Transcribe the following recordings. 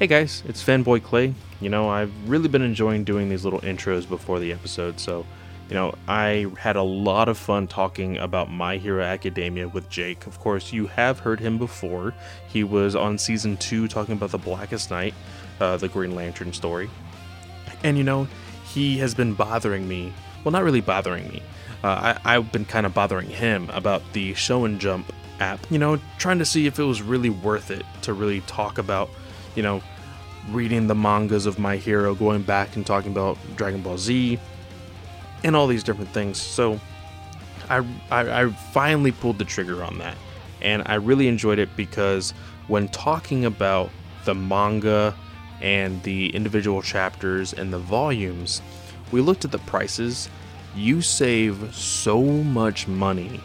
Hey guys, it's Fanboy Clay. You know, I've really been enjoying doing these little intros before the episode, so, you know, I had a lot of fun talking about My Hero Academia with Jake. Of course, you have heard him before. He was on Season 2 talking about the Blackest Night, the Green Lantern story. And, you know, he has been bothering me. Well, not really bothering me. I've been kind of bothering him about the Shonen Jump app. You know, trying to see if it was really worth it to really talk about, you know, reading the mangas of My Hero, going back and talking about Dragon Ball Z and all these different things. So I finally pulled the trigger on that, and I really enjoyed it because when talking about the manga and the individual chapters and the volumes, we looked at the prices. You save so much money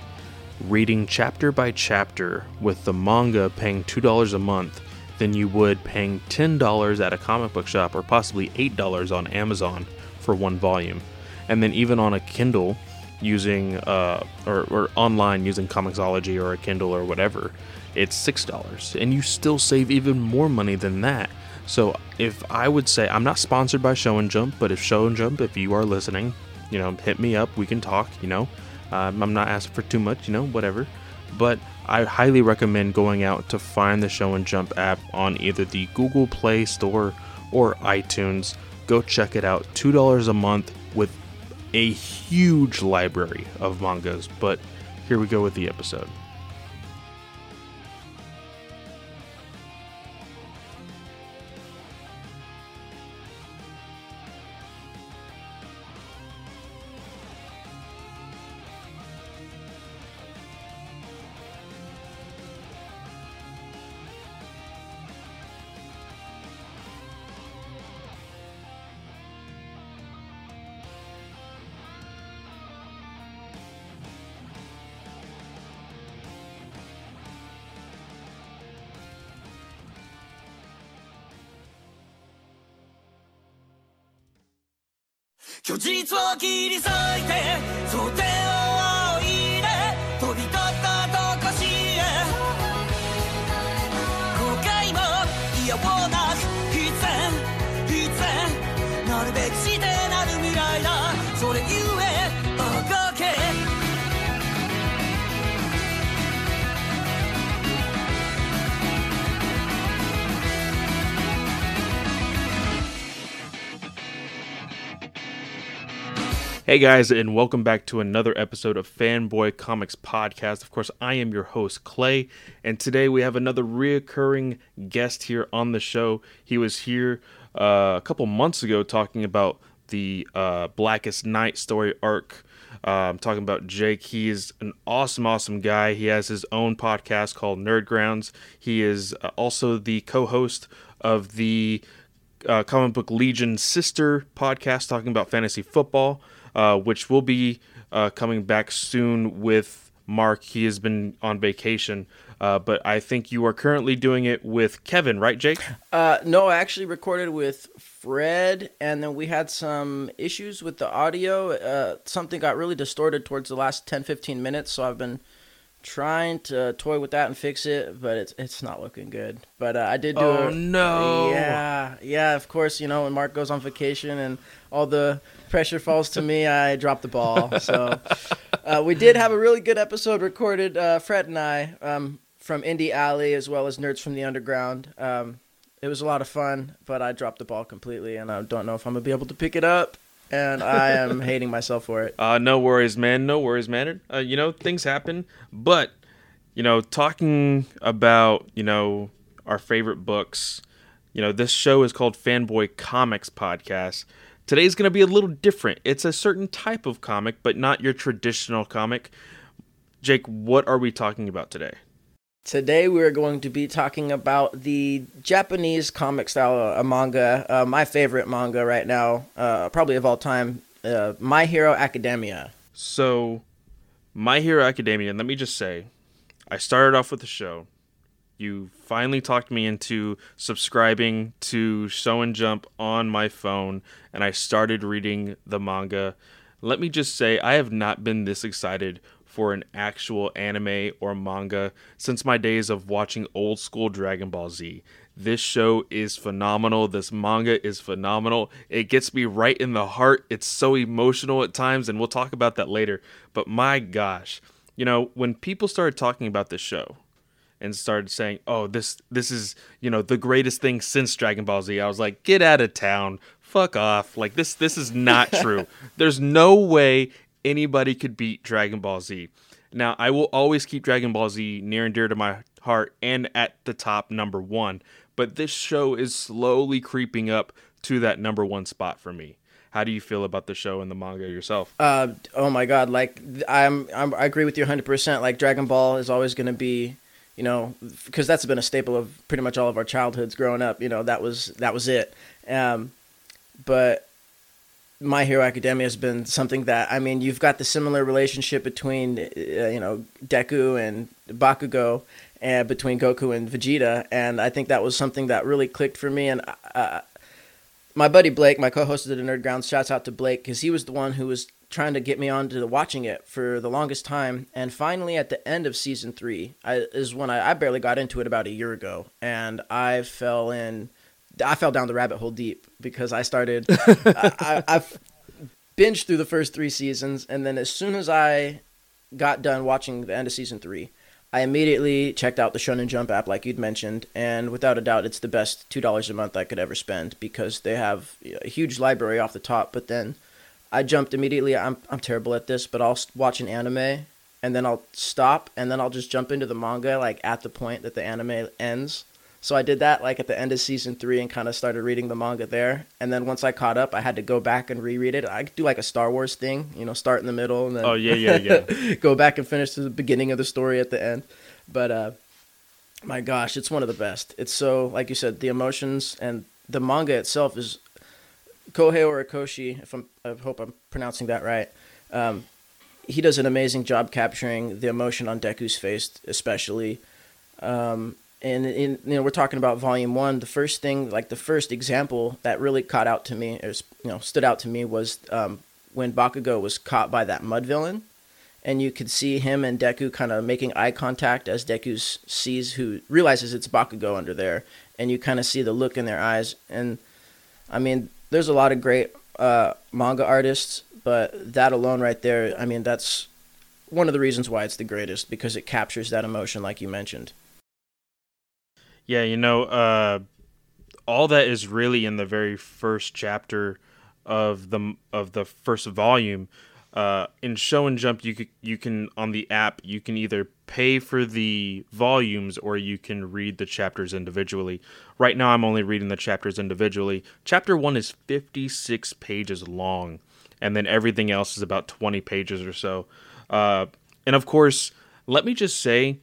reading chapter by chapter with the manga paying $2 a month than you would paying $10 at a comic book shop or possibly $8 on Amazon for one volume. And then even on a Kindle using, or online using Comixology or a Kindle or whatever, it's $6. And you still save even more money than that. So if I would say, I'm not sponsored by Shonen Jump, but if Shonen Jump, if you are listening, you know, hit me up, we can talk, you know. I'm not asking for too much, you know, whatever. But I highly recommend going out to find the Shonen Jump app on either the Google Play Store or iTunes. Go check it out. $2 a month with a huge library of mangas. But here we go with the episode. Hey guys, and welcome back to another episode of Fanboy Comics Podcast. Of course, I am your host, Clay, and today we have another reoccurring guest here on the show. He was here a couple months ago talking about the Blackest Night story arc. I'm talking about Jake. He is an awesome, awesome guy. He has his own podcast called Nerd Grounds. He is also the co-host of the Comic Book Legion sister podcast talking about fantasy football. Which will be coming back soon with Mark. He has been on vacation, but I think you are currently doing it with Kevin, right, Jake? No, I actually recorded with Fred, and then we had some issues with the audio. Something got really distorted towards the last 10, 15 minutes, so I've been trying to toy with that and fix it, but it's not looking good. But I did do it. Oh, no. Yeah, of course, you know, when Mark goes on vacation and all the pressure falls to me, I dropped the ball. So we did have a really good episode recorded, Fred and I, from Indie Alley, as well as Nerds from the Underground. It was a lot of fun, but I dropped the ball completely, and I don't know if I'm going to be able to pick it up. And I am hating myself for it. No worries, man. You know, things happen. But, you know, talking about, you know, our favorite books, you know, this show is called Fanboy Comics Podcast. Today's going to be a little different. It's a certain type of comic, but not your traditional comic. Jake, what are we talking about today? Today we're going to be talking about the Japanese comic style manga, my favorite manga right now, probably of all time, My Hero Academia. So, My Hero Academia, and let me just say, I started off with the show. You finally talked me into subscribing to Shonen Jump on my phone, and I started reading the manga. Let me just say, I have not been this excited for an actual anime or manga since my days of watching old school Dragon Ball Z. This show is phenomenal. This manga is phenomenal. It gets me right in the heart. It's so emotional at times, and we'll talk about that later. But my gosh, you know, when people started talking about this show and started saying, oh, this is, you know, the greatest thing since Dragon Ball Z, I was like, get out of town. Fuck off. Like, this is not true. There's no way anybody could beat Dragon Ball Z. Now, I will always keep Dragon Ball Z near and dear to my heart and at the top number one. But this show is slowly creeping up to that number one spot for me. How do you feel about the show and the manga yourself? Oh my God! Like I agree with you 100%. Like Dragon Ball is always going to be, you know, because that's been a staple of pretty much all of our childhoods growing up. You know, that was it. But My Hero Academia has been something that, I mean, you've got the similar relationship between you know, Deku and Bakugo. And between Goku and Vegeta, and I think that was something that really clicked for me. And my buddy Blake, my co-host of the Nerd Grounds, shouts out to Blake because he was the one who was trying to get me on to watching it for the longest time. And finally, at the end of season 3, is when I barely got into it about a year ago, and I fell down the rabbit hole deep because I started. I've binged through the first 3 seasons, and then as soon as I got done watching the end of season 3. I immediately checked out the Shonen Jump app, like you'd mentioned, and without a doubt, it's the best $2 a month I could ever spend because they have a huge library off the top. But then I jumped immediately. I'm terrible at this, but I'll watch an anime and then I'll stop and then I'll just jump into the manga like at the point that the anime ends. So I did that like at the end of season 3 and kind of started reading the manga there. And then once I caught up, I had to go back and reread it. I could do like a Star Wars thing, you know, start in the middle and then go back and finish to the beginning of the story at the end. But my gosh, it's one of the best. It's so, like you said, the emotions and the manga itself is Kohei Horikoshi, I hope I'm pronouncing that right. He does an amazing job capturing the emotion on Deku's face, especially. And you know, we're talking about volume 1. The first thing, like the first example that really caught out to me, stood out to me, was when Bakugo was caught by that mud villain, and you could see him and Deku kind of making eye contact as Deku realizes it's Bakugo under there, and you kind of see the look in their eyes. And I mean, there's a lot of great manga artists, but that alone right there, I mean, that's one of the reasons why it's the greatest, because it captures that emotion, like you mentioned. Yeah, you know, all that is really in the very first chapter of the first volume. In Shonen Jump, you can on the app, you can either pay for the volumes or you can read the chapters individually. Right now, I'm only reading the chapters individually. Chapter 1 is 56 pages long, and then everything else is about 20 pages or so. And of course, let me just say,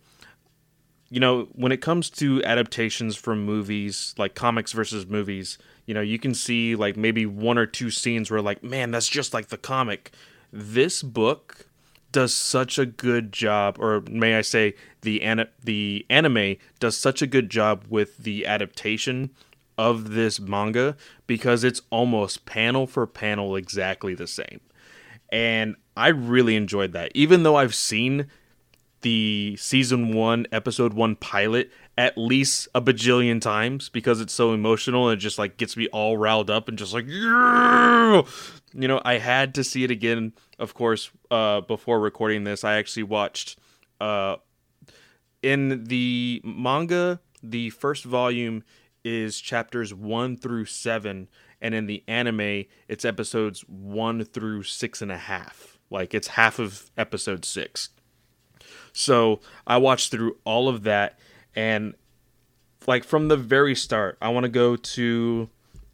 you know, when it comes to adaptations from movies, like comics versus movies, you know, you can see like maybe one or two scenes where like, man, that's just like the comic. This book does such a good job, or may I say the anime does such a good job with the adaptation of this manga because it's almost panel for panel exactly the same. And I really enjoyed that. Even though I've seen the season 1, episode 1 pilot at least a bajillion times because it's so emotional and it just like gets me all riled up and just like, yeah! You know, I had to see it again. Of course, before recording this, I actually watched in the manga, the first volume is chapters 1 through 7, and in the anime, it's episodes 1 through 6.5. Like it's half of episode 6. So I watched through all of that, and like from the very start, I want to go to,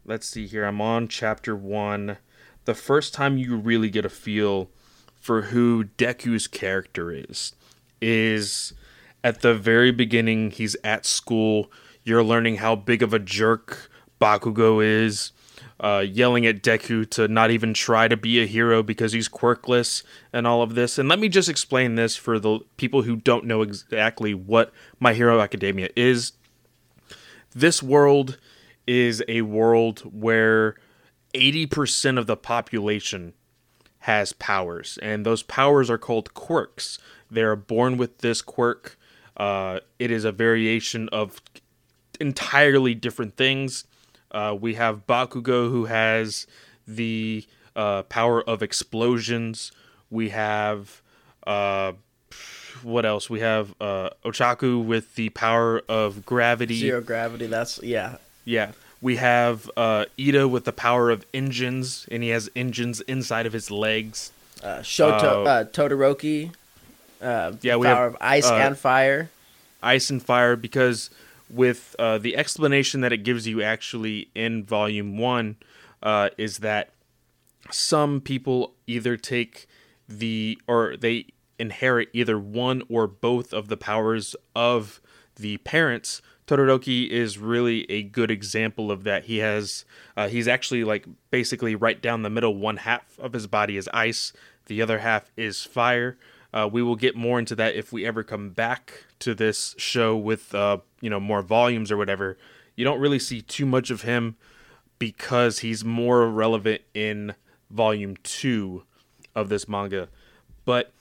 let's see here, I'm on chapter 1. The first time you really get a feel for who Deku's character is at the very beginning. He's at school. You're learning how big of a jerk Bakugo is, yelling at Deku to not even try to be a hero because he's quirkless and all of this. And let me just explain this for the people who don't know exactly what My Hero Academia is. This world is a world where 80% of the population has powers, and those powers are called quirks. They are born with this quirk. It is a variation of entirely different things. We have Bakugo, who has the power of explosions. We have what else? We have Ochako with the power of gravity. Zero gravity. That's yeah. Yeah. We have Iida with the power of engines, and he has engines inside of his legs. Todoroki. Yeah, we power have, of ice and fire. Ice and fire, because with the explanation that it gives you actually in Volume 1 is that some people either take they inherit either one or both of the powers of the parents. Todoroki is really a good example of that. He has, he's actually like basically right down the middle. One half of his body is ice. The other half is fire. We will get more into that if we ever come back to this show with, more volumes or whatever. You don't really see too much of him because he's more relevant in Volume 2 of this manga. But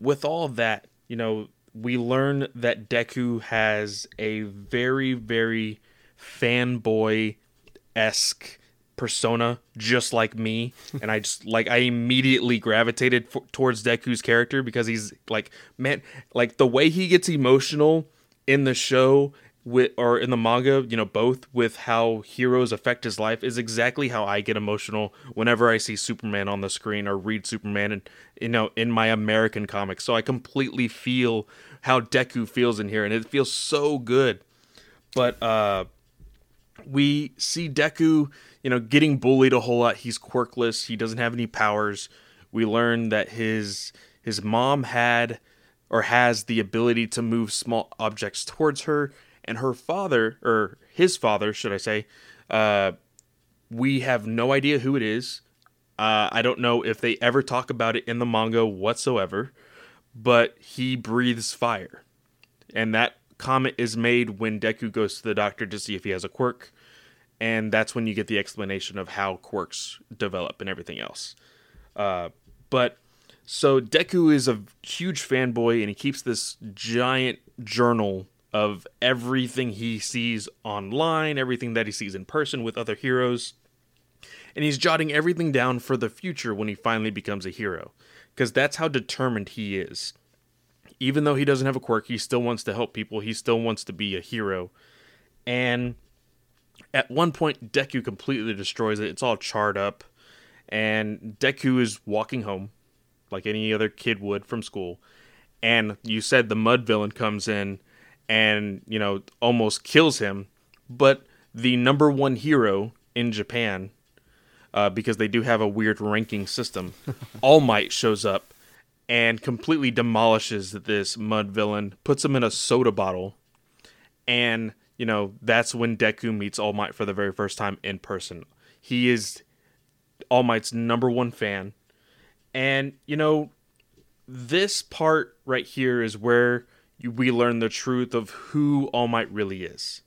with all that, we learn that Deku has a very, very fanboy-esque persona, just like me, and I immediately gravitated towards Deku's character because he's like, man, like the way he gets emotional in the show or in the manga, both with how heroes affect his life is exactly how I get emotional whenever I see Superman on the screen or read Superman and in my American comics. So I completely feel how Deku feels in here, and it feels so good. But we see Deku, getting bullied a whole lot. He's quirkless. He doesn't have any powers. We learn that his mom had or has the ability to move small objects towards her, and her father, or his father, should I say, we have no idea who it is. I don't know if they ever talk about it in the manga whatsoever, but he breathes fire. And that comment is made when Deku goes to the doctor to see if he has a quirk, and that's when you get the explanation of how quirks develop and everything else. But so Deku is a huge fanboy, and he keeps this giant journal of everything he sees online, everything that he sees in person with other heroes, and he's jotting everything down for the future when he finally becomes a hero, because that's how determined he is. Even though he doesn't have a quirk, he still wants to help people. He still wants to be a hero. And at one point, Deku completely destroys it. It's all charred up. And Deku is walking home, like any other kid would from school. And you said the mud villain comes in and, almost kills him. But the number one hero in Japan, because they do have a weird ranking system, All Might shows up and completely demolishes this mud villain, puts him in a soda bottle, and, that's when Deku meets All Might for the very first time in person. He is All Might's number one fan. And, this part right here is where we learn the truth of who All Might really is.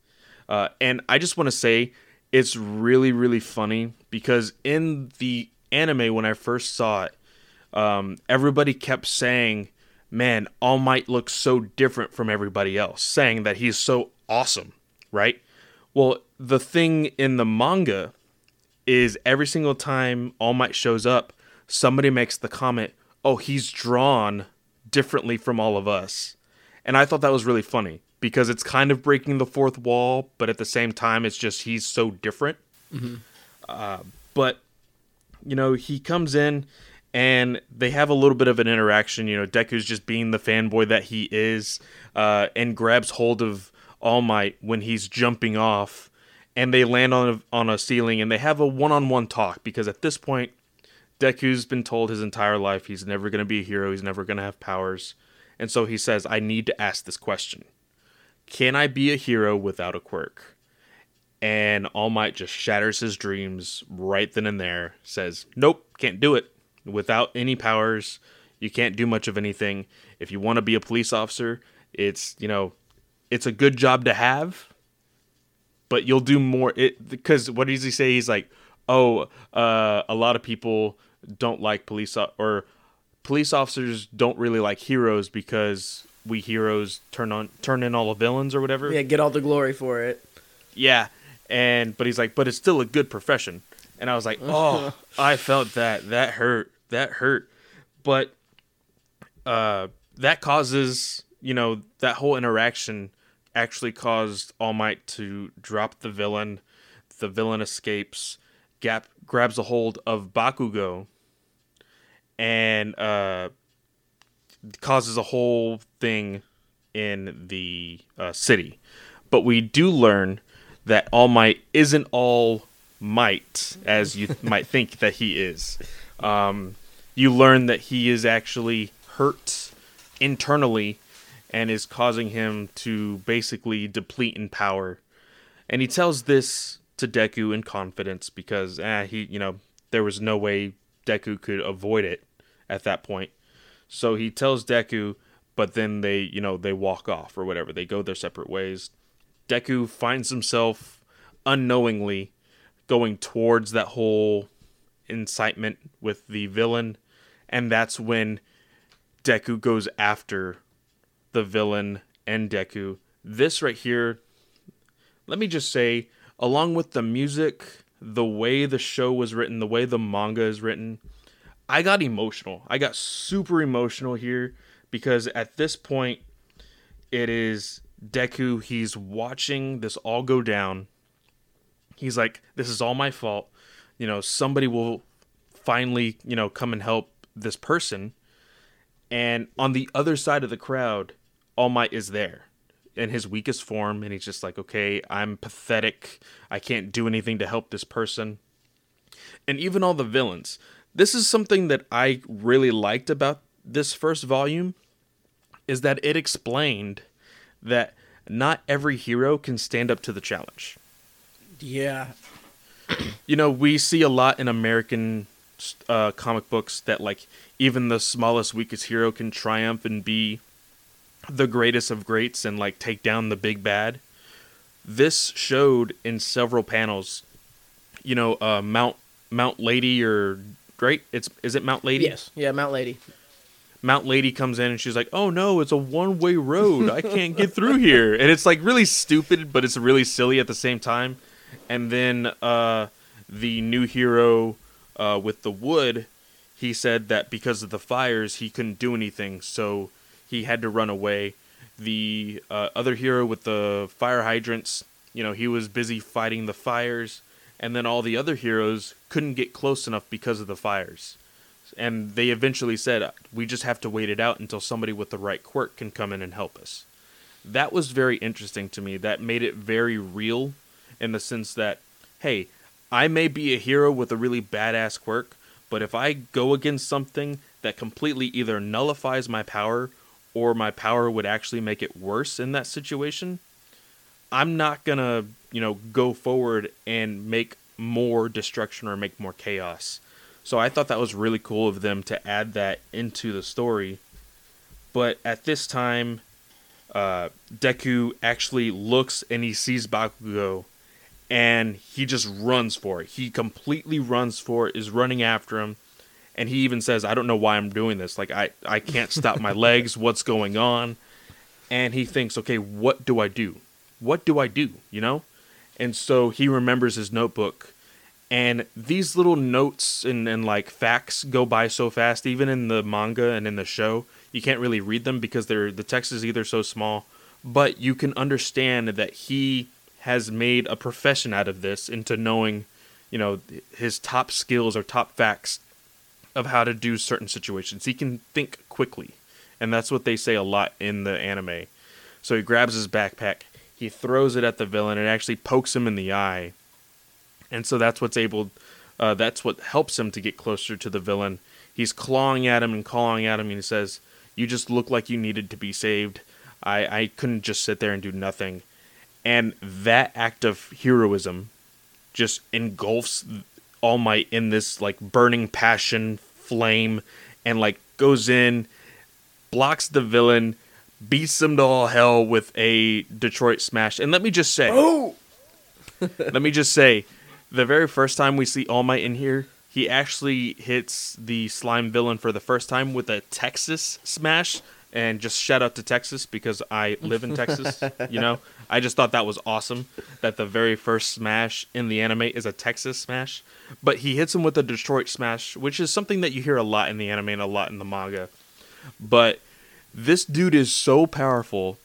And I just want to say, it's really, really funny, because in the anime, when I first saw it, everybody kept saying, man, All Might looks so different from everybody else, saying that he's so awesome, right? Well, the thing in the manga is every single time All Might shows up, somebody makes the comment, oh, he's drawn differently from all of us. And I thought that was really funny, because it's kind of breaking the fourth wall, but at the same time, it's just he's so different. Mm-hmm. But he comes in, and they have a little bit of an interaction. Deku's just being the fanboy that he is, and grabs hold of All Might when he's jumping off, and they land on a ceiling, and they have a one-on-one talk, because at this point, Deku's been told his entire life he's never going to be a hero, he's never going to have powers, and so he says, I need to ask this question. Can I be a hero without a quirk? And All Might just shatters his dreams right then and there, says, nope, can't do it. Without any powers, you can't do much of anything. If you want to be a police officer, it's, it's a good job to have, but you'll do more. Because what does he say? He's like, a lot of people don't like police officers don't really like heroes because we heroes turn in all the villains or whatever. Yeah, get all the glory for it. yeah. But he's like, but it's still a good profession. And I was like, oh, I felt that. That hurt. But that causes, that whole interaction actually caused All Might to drop the villain. The villain escapes, grabs a hold of Bakugo, and causes a whole thing in the city. But we do learn that All Might isn't all might, as you might think that he is. You learn that he is actually hurt internally and is causing him to basically deplete in power. And he tells this to Deku in confidence because there was no way Deku could avoid it at that point. So he tells Deku, but then they walk off or whatever. They go their separate ways. Deku finds himself unknowingly going towards that whole incitement with the villain. And that's when Deku goes after the villain and Deku. This right here, let me just say, along with the music, the way the show was written, the way the manga is written, I got emotional. I got super emotional here because at this point, it is Deku. He's watching this all go down. He's like, this is all my fault. Somebody will finally, come and help this person. And on the other side of the crowd, All Might is there in his weakest form. And he's just like, okay, I'm pathetic. I can't do anything to help this person. And even all the villains. This is something that I really liked about this first volume, is that it explained that not every hero can stand up to the challenge. Yeah. We see a lot in American comic books that, like, even the smallest, weakest hero can triumph and be the greatest of greats and, like, take down the big bad. This showed in several panels, Mount Lady or... Right? Is it Mount Lady? Yes. Yeah, Mount Lady. Mount Lady comes in and she's like, oh no, it's a one-way road. I can't get through here. And it's like really stupid, but it's really silly at the same time. And then the new hero with the wood, he said that because of the fires, he couldn't do anything. So he had to run away. The other hero with the fire hydrants, he was busy fighting the fires. And then all the other heroes couldn't get close enough because of the fires. And they eventually said, we just have to wait it out until somebody with the right quirk can come in and help us. That was very interesting to me. That made it very real in the sense that, hey, I may be a hero with a really badass quirk, but if I go against something that completely either nullifies my power or my power would actually make it worse in that situation, I'm not going to, go forward and make more destruction or make more chaos. So I thought that was really cool of them to add that into the story. But at this time, Deku actually looks and he sees Bakugo and he just runs for it. He completely runs for it, is running after him. And he even says, I don't know why I'm doing this. Like, I can't stop my legs. What's going on? And he thinks, okay, what do I do? What do I do? And so he remembers his notebook, and these little notes and like facts go by so fast, even in the manga and in the show, you can't really read them because the text is either so small, but you can understand that he has made a profession out of this into knowing, his top skills or top facts of how to do certain situations. He can think quickly, and that's what they say a lot in the anime. So he grabs his backpack. He throws it at the villain and actually pokes him in the eye. And so that's what helps him to get closer to the villain. He's clawing at him, and he says, you just look like you needed to be saved. I couldn't just sit there and do nothing. And that act of heroism just engulfs All Might in this like burning passion flame and like goes in, blocks the villain, beats them to all hell with a Detroit Smash. And let me just say, the very first time we see All Might in here, he actually hits the slime villain for the first time with a Texas Smash And just shout out to Texas because I live in Texas, you know? I just thought that was awesome that the very first smash in the anime is a Texas smash. But he hits him with a Detroit smash, which is something that you hear a lot in the anime and a lot in the manga. But this dude is so powerful,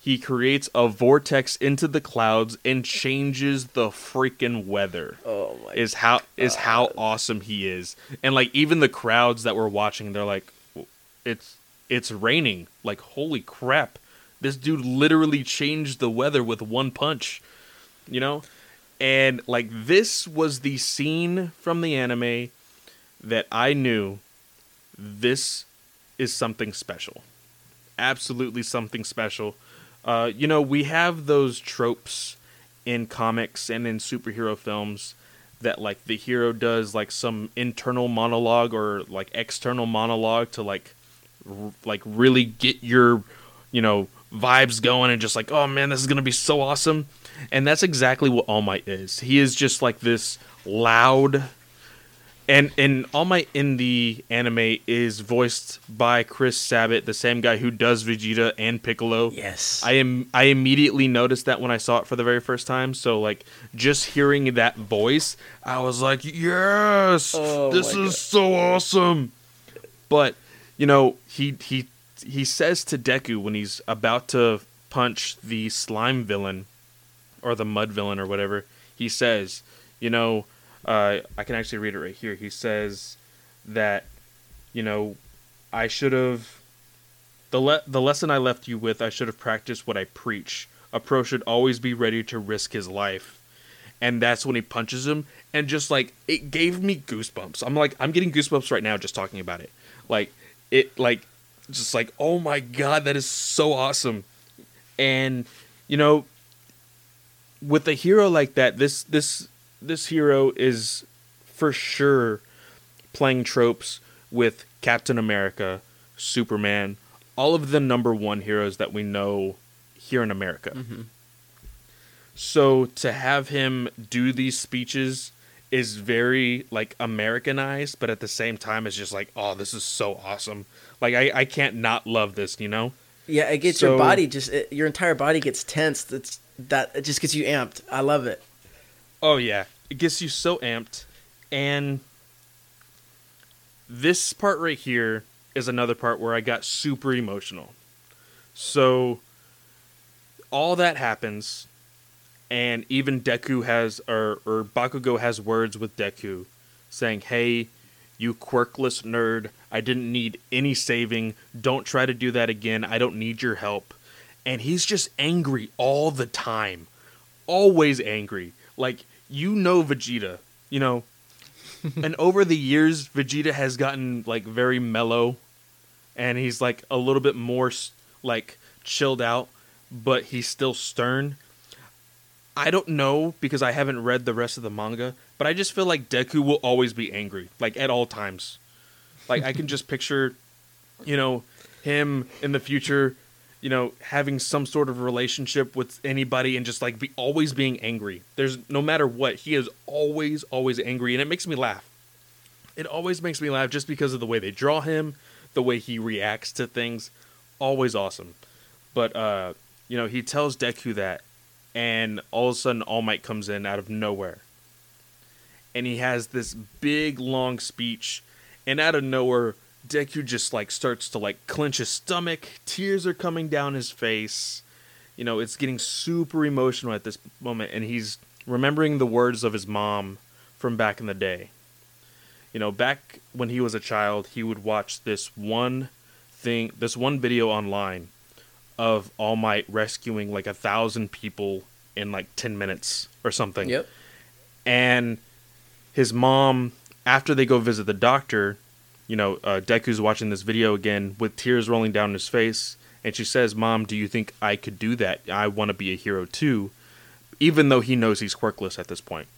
he creates a vortex into the clouds and changes the freaking weather. Oh my God. Is how awesome he is. And like even the crowds that were watching, they're like, It's raining. Like, holy crap. This dude literally changed the weather with one punch, you know? And, like, this was the scene from the anime that I knew this is something special. Absolutely something special. You know, we have those tropes in comics and in superhero films that, like, the hero does, like, some internal monologue or, like, external monologue to, like really get your, you know, vibes going and just like, oh man, this is going to be so awesome. And that's exactly what All Might is. He is just like this loud, and All Might in the anime is voiced by Chris Sabat, the same guy who does Vegeta and Piccolo. Yes. I immediately noticed that when I saw it for the very first time. So like just hearing that voice, I was like, yes, this is so awesome. But you know, he says to Deku when he's about to punch the slime villain or the mud villain or whatever, he says, you know, I can actually read it right here. He says that, you know, I should have, the lesson I left you with, I should have practiced what I preach. A pro should always be ready to risk his life. And that's when he punches him. And just like, it gave me goosebumps. I'm like, I'm getting goosebumps right now just talking about it. Like, it like just like, oh my God, that is so awesome. And you know, with a hero like that, this hero is for sure playing tropes with Captain America, Superman, all of the #1 heroes that we know here in America. Mm-hmm. So to have him do these speeches is very, like, Americanized, but at the same time, it's just like, oh, this is so awesome. Like, I can't not love this, you know? Yeah, it gets your body just... your entire body gets tensed. It just gets you amped. I love it. Oh, yeah. It gets you so amped. And this part right here is another part where I got super emotional. So all that happens... And even Deku has, or Bakugo has words with Deku saying, hey, you quirkless nerd, I didn't need any saving. Don't try to do that again. I don't need your help. And he's just angry all the time. Always angry. Like, you know Vegeta, you know. And over the years, Vegeta has gotten, like, very mellow. And he's, like, a little bit more, like, chilled out. But he's still stern. I don't know because I haven't read the rest of the manga, but I just feel like Deku will always be angry, like at all times. Like I can just picture, you know, him in the future, you know, having some sort of relationship with anybody and just like be always being angry. There's no matter what, he is always angry, and it makes me laugh. It always makes me laugh just because of the way they draw him, the way he reacts to things. Always awesome. But you know, he tells Deku that. And all of a sudden, All Might comes in out of nowhere. And he has this big, long speech. And out of nowhere, Deku just, like, starts to, like, clench his stomach. Tears are coming down his face. You know, it's getting super emotional at this moment. And he's remembering the words of his mom from back in the day. You know, back when he was a child, he would watch this one video online of All Might rescuing like 1,000 people in like 10 minutes or something. Yep. And his mom, after they go visit the doctor, you know, Deku's watching this video again with tears rolling down his face. And she says, Mom, do you think I could do that? I want to be a hero too. Even though he knows he's quirkless at this point.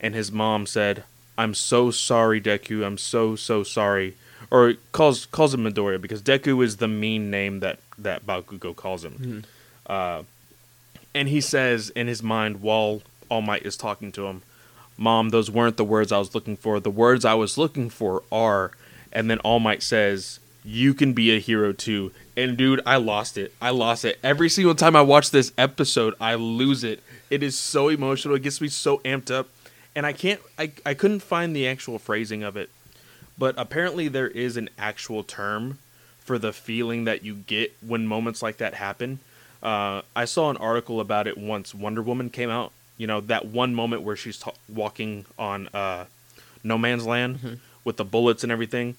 And his mom said, I'm so sorry, Deku. I'm so sorry. Or calls him Midoriya because Deku is the mean name that Bakugo calls him. Mm-hmm. And he says in his mind while All Might is talking to him, Mom, those weren't the words I was looking for. The words I was looking for are... And then All Might says, you can be a hero too. And dude, I lost it. Every single time I watch this episode, I lose it. It is so emotional. It gets me so amped up. And I can't, I couldn't find the actual phrasing of it. But apparently there is an actual term for the feeling that you get when moments like that happen. I saw an article about it once Wonder Woman came out. You know, that one moment where she's walking on No Man's Land mm-hmm. with the bullets and everything.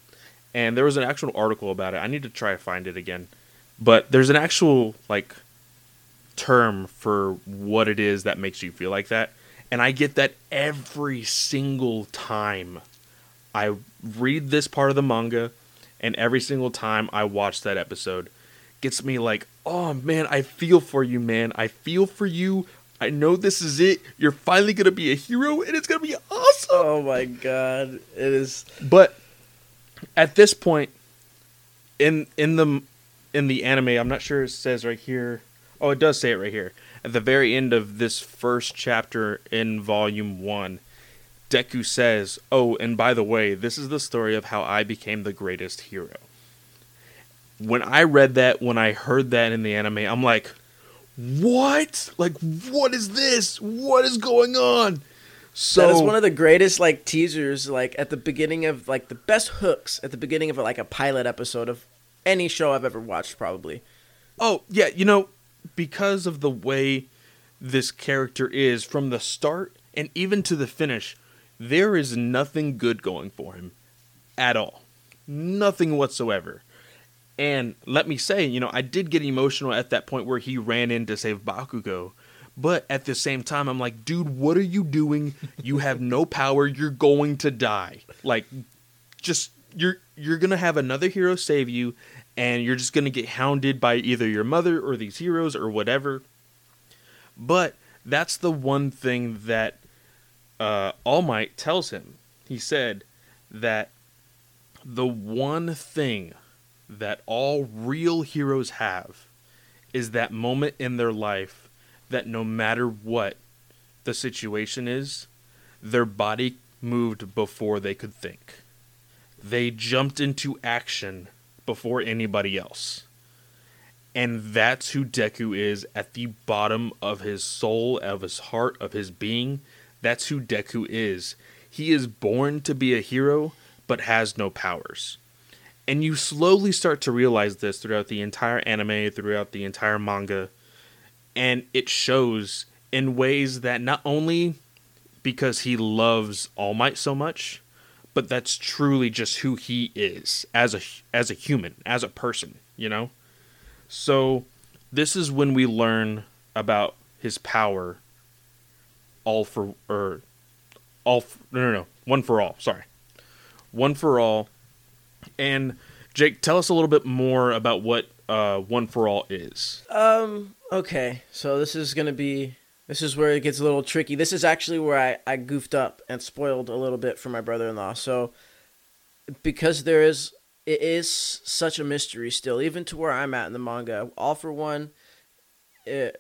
And there was an actual article about it. I need to try to find it again. But there's an actual, like, term for what it is that makes you feel like that. And I get that every single time I read this part of the manga, and every single time I watch that episode, gets me like, oh man, I feel for you, man. I feel for you. I know this is it. You're finally going to be a hero, and it's going to be awesome. Oh my God. It is. But at this point, in the anime, I'm not sure it says right here. Oh, it does say it right here. At the very end of this first chapter in Volume 1, Deku says, oh, and by the way, this is the story of how I became the greatest hero. When I read that, when I heard that in the anime, I'm like, what? Like, what is this? What is going on? So that is one of the greatest, like, teasers, like, at the beginning of, like, the best hooks at the beginning of, like, a pilot episode of any show I've ever watched, probably. Oh, yeah, you know, because of the way this character is from the start and even to the finish, there is nothing good going for him at all. Nothing whatsoever. And let me say, you know, I did get emotional at that point where he ran in to save Bakugo. But at the same time, I'm like, dude, what are you doing? You have no power. You're going to die. Like, just, you're going to have another hero save you, and you're just going to get hounded by either your mother or these heroes or whatever. But that's the one thing that All Might tells him. He said that the one thing that all real heroes have is that moment in their life that no matter what the situation is, their body moved before they could think. They jumped into action before anybody else. And that's who Deku is at the bottom of his soul, of his heart, of his being. That's who Deku is. He is born to be a hero, but has no powers. And you slowly start to realize this throughout the entire anime, throughout the entire manga. And it shows in ways that not only because he loves All Might so much, but that's truly just who he is as a human, as a person, you know? So this is when we learn about his power one for all, sorry. One for all. And Jake, tell us a little bit more about what One for All is. Okay, so this is where it gets a little tricky. This is actually where I goofed up and spoiled a little bit for my brother-in-law. So, because it is such a mystery still, even to where I'm at in the manga. All for One, One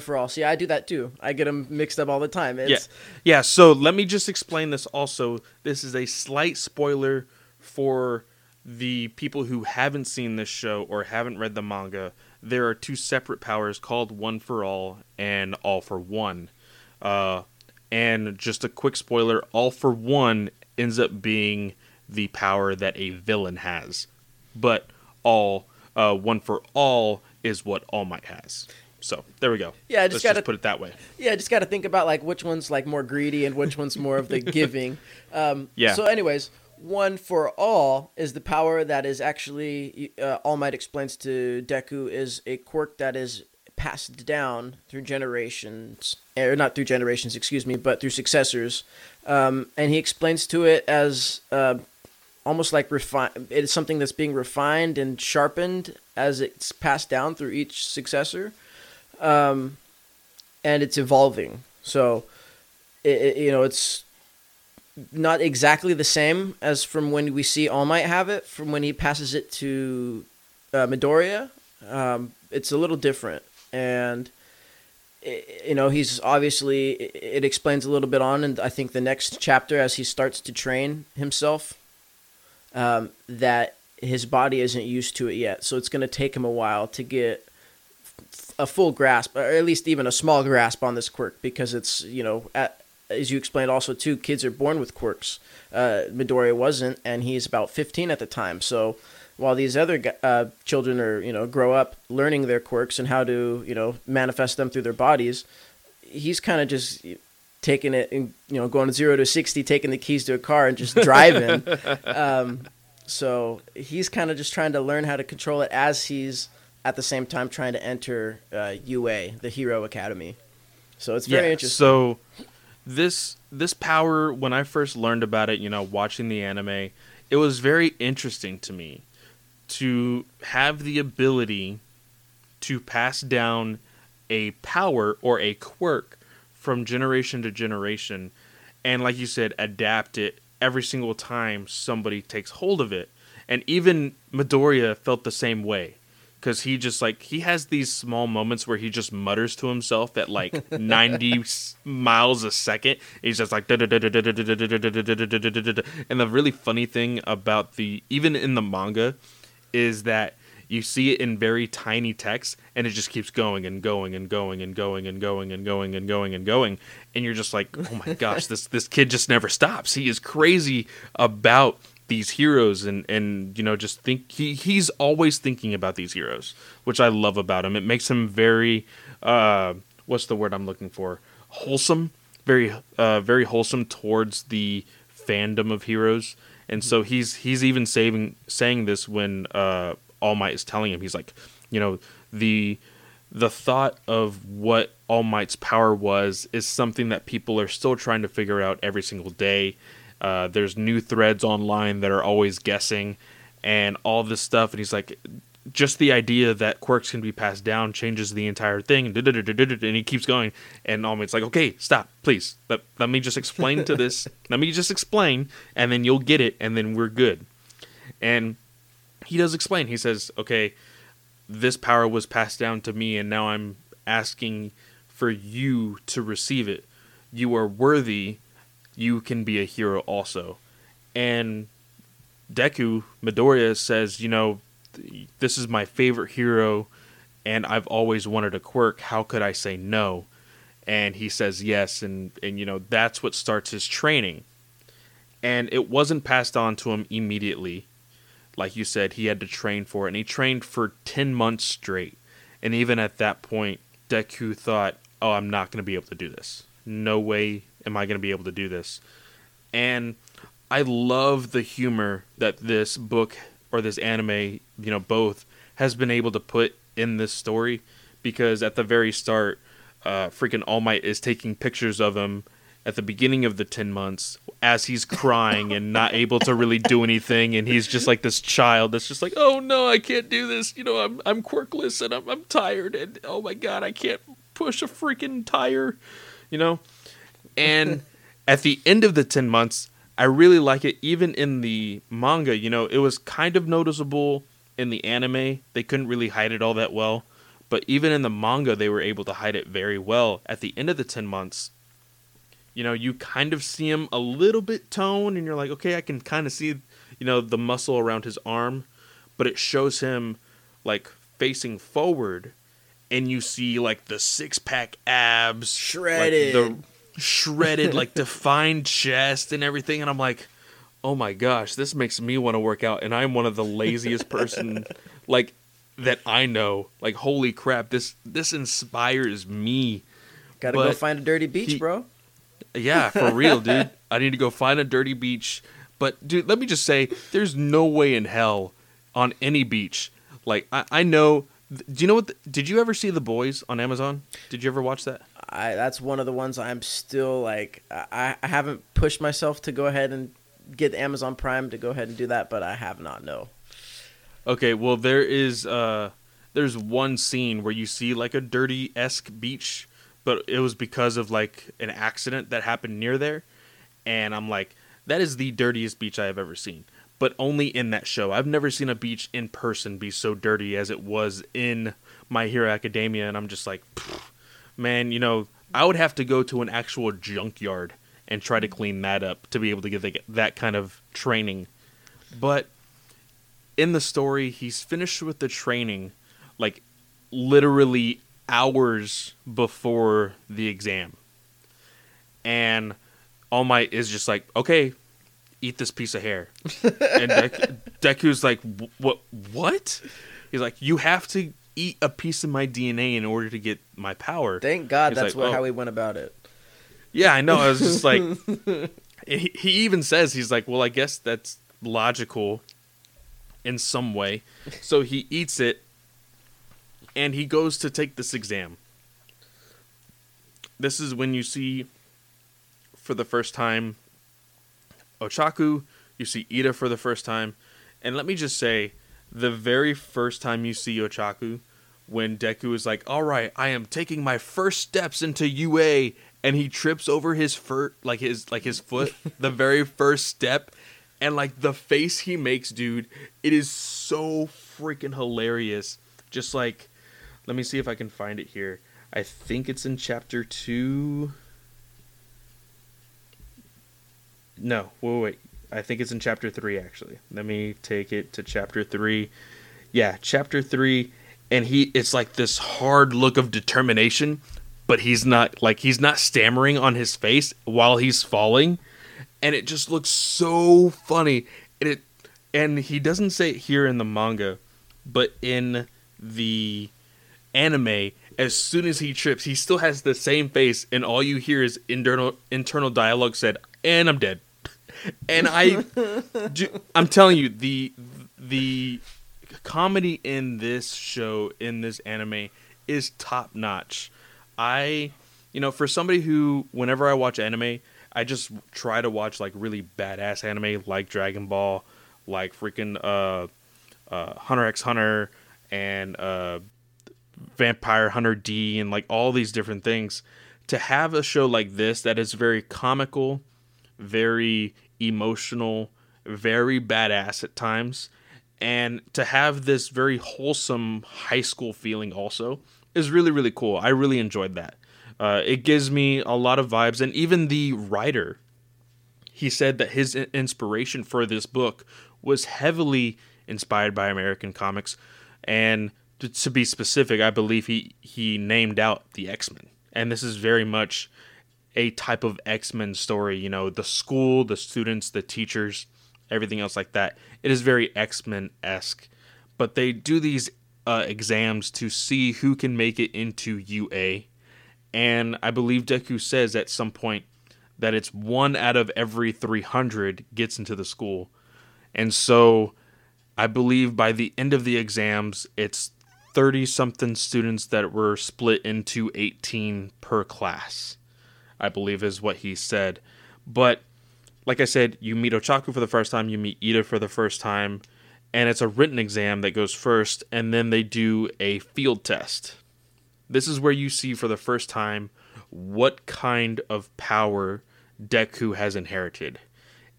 for All. See, I do that too. I get them mixed up all the time. Yeah, so let me just explain this also. This is a slight spoiler for the people who haven't seen this show or haven't read the manga. There are two separate powers called One for All and All for One. And just a quick spoiler, All for One ends up being the power that a villain has. But One for All is what All Might has. So there we go. Yeah, let's just put it that way. Yeah, just got to think about like which one's like more greedy and which one's more of the giving. Yeah. So anyways, One for All is the power that is actually, All Might explains to Deku, is a quirk that is passed down through generations, or not through generations, excuse me, but through successors. And he explains to it as almost like refined. It is something that's being refined and sharpened as it's passed down through each successor, and it's evolving. So, it's not exactly the same as from when we see All Might have it, from when he passes it to Midoriya. It's a little different. And, he's obviously, it explains a little bit on, and I think the next chapter as he starts to train himself that his body isn't used to it yet. So it's going to take him a while to get a full grasp, or at least even a small grasp on this quirk, because it's, you know, as you explained also too, kids are born with quirks. Midoriya wasn't, and he's about 15 at the time. So while these other children are, you know, grow up learning their quirks and how to, you know, manifest them through their bodies, he's kind of just taking it and, you know, going 0 to 60, taking the keys to a car and just driving. So he's kind of just trying to learn how to control it as he's at the same time trying to enter UA, the Hero Academy. So it's very interesting. So this power, when I first learned about it, you know, watching the anime, it was very interesting to me to have the ability to pass down a power or a quirk from generation to generation, and like you said, adapt it every single time somebody takes hold of it. And even Midoriya felt the same way, because he just, like, he has these small moments where he just mutters to himself at like 90 miles a second. He's just like, and the really funny thing about even in the manga is that you see it in very tiny text, and it just keeps going and going and going and going and going and going and going and going. And you're just like, oh my gosh, this kid just never stops. He is crazy about these heroes, and you know, just think he's always thinking about these heroes, which I love about him. It makes him very what's the word I'm looking for? Wholesome. Very wholesome towards the fandom of heroes. And so he's even saying this when All Might is telling him. He's like, you know, the thought of what All Might's power was is something that people are still trying to figure out every single day. There's new threads online that are always guessing and all this stuff. And he's like, just the idea that quirks can be passed down changes the entire thing. And he keeps going. And All Might's like, okay, stop, please. Let me just explain to this. Let me just explain, and then you'll get it, and then we're good. And he does explain. He says, okay, this power was passed down to me, and now I'm asking for you to receive it. You are worthy. You can be a hero also. And Deku, Midoriya, says, you know, this is my favorite hero, and I've always wanted a quirk. How could I say no? And he says yes, and you know, that's what starts his training. And it wasn't passed on to him immediately. Like you said, he had to train for it, and he trained for 10 months straight. And even at that point, Deku thought, oh, I'm not going to be able to do this. No way am I going to be able to do this. And I love the humor that this book, or this anime, you know, both, has been able to put in this story. Because at the very start, freaking All Might is taking pictures of him at the beginning of the 10 months as he's crying and not able to really do anything. And he's just like this child that's just like, oh no, I can't do this. You know, I'm quirkless, and I'm tired, and oh my God, I can't push a freaking tire, you know? And at the end of the 10 months, I really like it. Even in the manga, you know, it was kind of noticeable in the anime. They couldn't really hide it all that well, but even in the manga, they were able to hide it very well. At the end of the 10 months, you know, you kind of see him a little bit toned, and you're like, okay, I can kind of see, you know, the muscle around his arm, but it shows him like facing forward, and you see like the six-pack abs, shredded, like, the shredded, like defined chest and everything. And I'm like, oh my gosh, this makes me want to work out, and I'm one of the laziest person like that I know. Like, holy crap, this inspires me. Gotta go find a dirty beach, bro. Yeah, for real, dude. I need to go find a dirty beach. But, dude, let me just say, there's no way in hell on any beach. Like, I know. Do you know what? Did you ever see The Boys on Amazon? Did you ever watch that? That's one of the ones I'm still like, I haven't pushed myself to go ahead and get Amazon Prime to go ahead and do that, but I have not, no. Okay, well, there's one scene where you see like a dirty-esque beach, but it was because of like an accident that happened near there. And I'm like, that is the dirtiest beach I have ever seen, but only in that show. I've never seen a beach in person be so dirty as it was in My Hero Academia. And I'm just like, man, you know, I would have to go to an actual junkyard and try to clean that up to be able to get that kind of training. But in the story, he's finished with the training, like, literally hours before the exam. And All Might is just like, okay, eat this piece of hair. And Deku's like, what? He's like, you have to eat a piece of my DNA in order to get my power. Thank God that's like, how he went about it. Yeah, I know. I was just like, he even says, he's like, well, I guess that's logical in some way. So he eats it and he goes to take this exam. This is when you see, for the first time, Ochako, you see Iida for the first time. And let me just say, the very first time you see Ochako, when Deku is like, all right, I am taking my first steps into UA, and he trips over his foot, like his foot, the very first step, and like the face he makes, dude, it is so freaking hilarious. Just like, let me see if I can find it here. I think it's in chapter 2. No, wait. I think it's in chapter 3, actually. Let me take it to chapter 3. Yeah, chapter 3. And it's like this hard look of determination, but he's not stammering on his face while he's falling. And it just looks so funny. And he doesn't say it here in the manga, but in the anime, as soon as he trips, he still has the same face, and all you hear is internal dialogue said, and I'm dead. And I'm telling you, the comedy in this show, in this anime, is top notch. For somebody who, whenever I watch anime, I just try to watch like really badass anime, like Dragon Ball, like freaking Hunter x Hunter, and Vampire Hunter D, and like all these different things. To have a show like this that is very comical, very emotional, very badass at times, and to have this very wholesome high school feeling also is really, really cool. I really enjoyed that. It gives me a lot of vibes, and even the writer, he said that his inspiration for this book was heavily inspired by American comics, and to be specific, I believe he named out the X-Men, and this is very much a type of X-Men story, you know, the school, the students, the teachers, everything else like that. It is very X-Men-esque, but they do these exams to see who can make it into UA, and I believe Deku says at some point that it's 1 out of every 300 gets into the school, and so I believe by the end of the exams, it's 30-something students that were split into 18 per class, I believe is what he said. But like I said, you meet Ochako for the first time, you meet Iida for the first time, and it's a written exam that goes first, and then they do a field test. This is where you see for the first time what kind of power Deku has inherited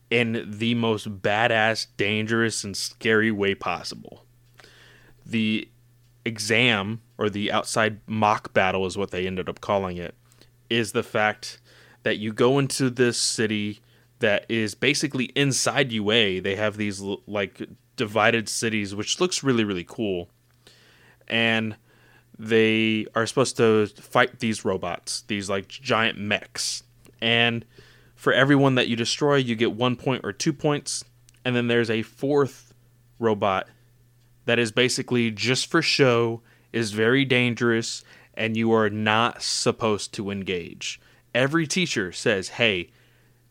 in the most badass, dangerous, and scary way possible. The exam, or the outside mock battle is what they ended up calling it, is the fact that you go into this city that is basically inside UA. They have these like divided cities, which looks really, really cool. And they are supposed to fight these robots, these like giant mechs. And for everyone that you destroy, you get 1 point or 2 points. And then there's a fourth robot that is basically just for show, is very dangerous, and you are not supposed to engage. Every teacher says, hey,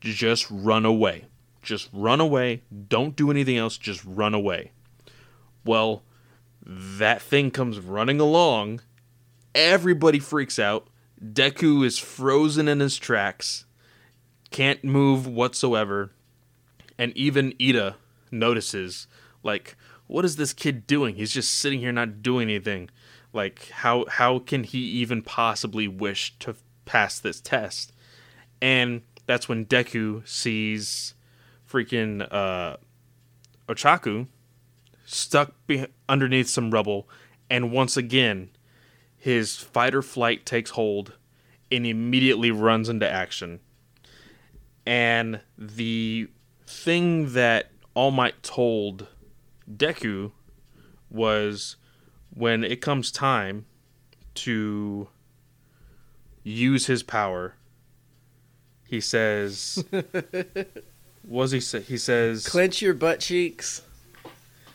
just run away. Just run away. Don't do anything else. Just run away. Well, that thing comes running along. Everybody freaks out. Deku is frozen in his tracks. Can't move whatsoever. And even Iida notices, like, what is this kid doing? He's just sitting here not doing anything. Like, how can he even possibly wish to pass this test? And that's when Deku sees freaking Ochako stuck underneath some rubble. And once again, his fight or flight takes hold and immediately runs into action. And the thing that All Might told Deku was, when it comes time to use his power, he says, what does he say? He says, clench your butt cheeks.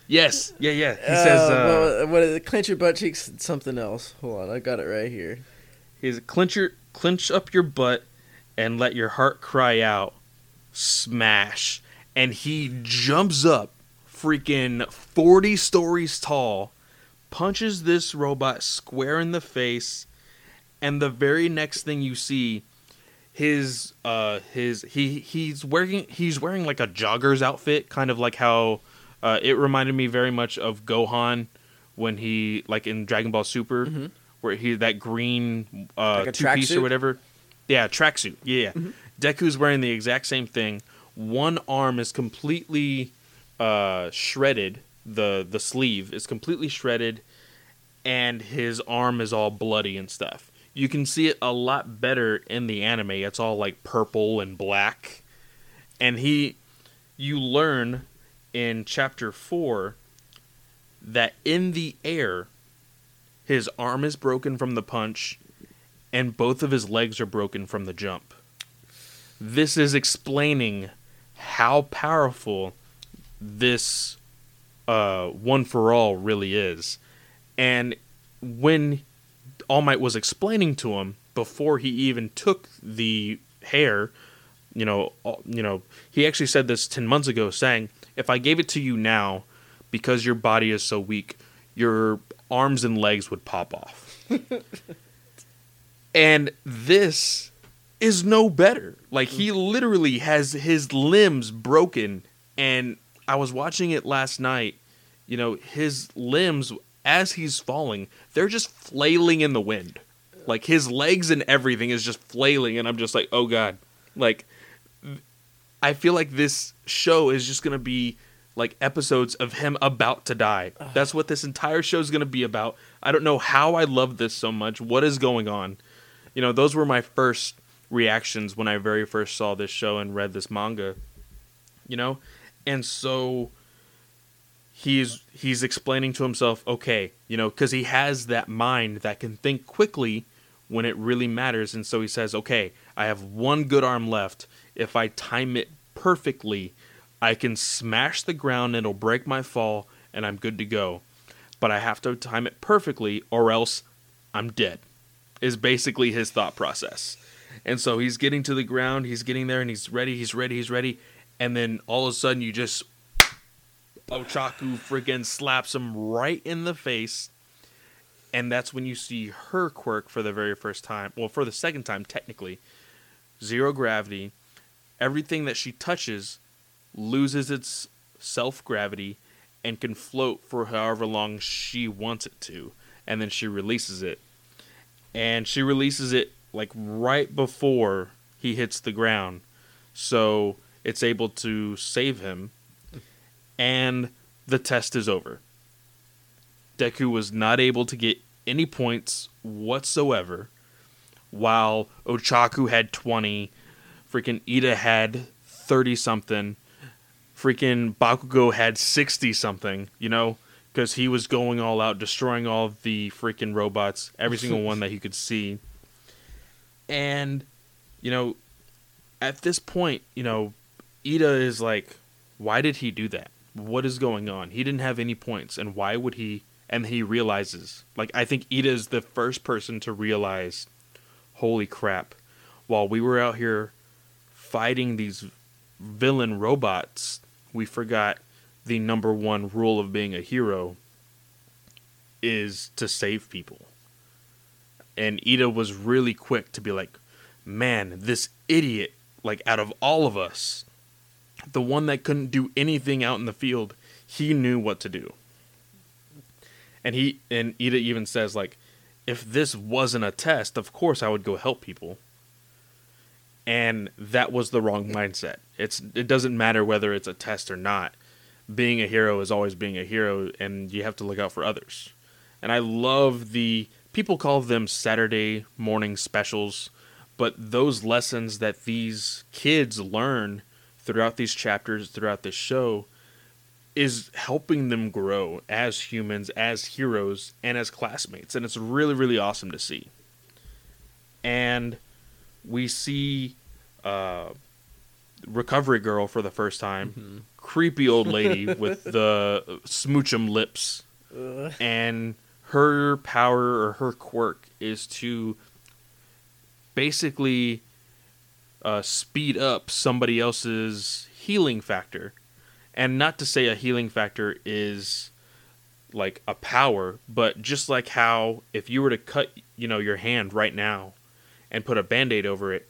Yes. Yeah, yeah. He says, what is it? Clench your butt cheeks, something else. Hold on, I got it right here. He's clench up your butt and let your heart cry out. Smash. And he jumps up freaking 40 stories tall, punches this robot square in the face, and the very next thing you see, he's wearing like a jogger's outfit, kind of like how it reminded me very much of Gohan when he, like in Dragon Ball Super, mm-hmm. where he that green like two-piece or whatever. Yeah, tracksuit. Yeah. Mm-hmm. Deku's wearing the exact same thing. One arm is completely shredded. The sleeve is completely shredded, and his arm is all bloody and stuff. You can see it a lot better in the anime. It's all like purple and black. And you learn in chapter 4 that in the air, his arm is broken from the punch, and both of his legs are broken from the jump. This is explaining how powerful this One for All really is. And when All Might was explaining to him, before he even took the hair, he actually said this 10 months ago, saying, if I gave it to you now, because your body is so weak, your arms and legs would pop off. And this is no better. Like, he literally has his limbs broken, and I was watching it last night. His limbs, as he's falling, they're just flailing in the wind. Like, his legs and everything is just flailing, and I'm just like, oh God. Like, I feel like this show is just going to be like episodes of him about to die. That's what this entire show is going to be about. I don't know how I love this so much. What is going on? Those were my first reactions when I very first saw this show and read this manga. And so he's explaining to himself, okay, because he has that mind that can think quickly when it really matters. And so he says, okay, I have one good arm left. If I time it perfectly, I can smash the ground, it'll break my fall, and I'm good to go. But I have to time it perfectly or else I'm dead, is basically his thought process. And so he's getting to the ground, he's getting there, and he's ready. And then all of a sudden, you just, Ochako freaking slaps him right in the face. And that's when you see her quirk for the very first time. Well, for the second time, technically. Zero gravity. Everything that she touches loses its self-gravity and can float for however long she wants it to. And then she releases it. And she releases it, like, right before he hits the ground. So it's able to save him, and the test is over. Deku was not able to get any points whatsoever, while Ochako had 20, freaking Iida had 30-something, freaking Bakugo had 60-something, because he was going all out, destroying all the freaking robots, every single one that he could see. And, at this point, Iida is like, why did he do that? What is going on? He didn't have any points, and why would he? And he realizes, like, I think Iida is the first person to realize, holy crap, while we were out here fighting these villain robots, we forgot the number one rule of being a hero is to save people. And Iida was really quick to be like, man, this idiot, like, out of all of us, the one that couldn't do anything out in the field, he knew what to do. And Iida even says, like, if this wasn't a test, of course I would go help people. And that was the wrong mindset. It doesn't matter whether it's a test or not. Being a hero is always being a hero, and you have to look out for others. And I love people call them Saturday morning specials, but those lessons that these kids learn throughout these chapters, throughout this show, is helping them grow as humans, as heroes, and as classmates. And it's really, really awesome to see. And we see Recovery Girl for the first time. Mm-hmm. Creepy old lady with the smoochum lips. Ugh. And her power or her quirk is to basically speed up somebody else's healing factor. And not to say a healing factor is like a power, but just like how if you were to cut, you know, your hand right now and put a Band-Aid over it,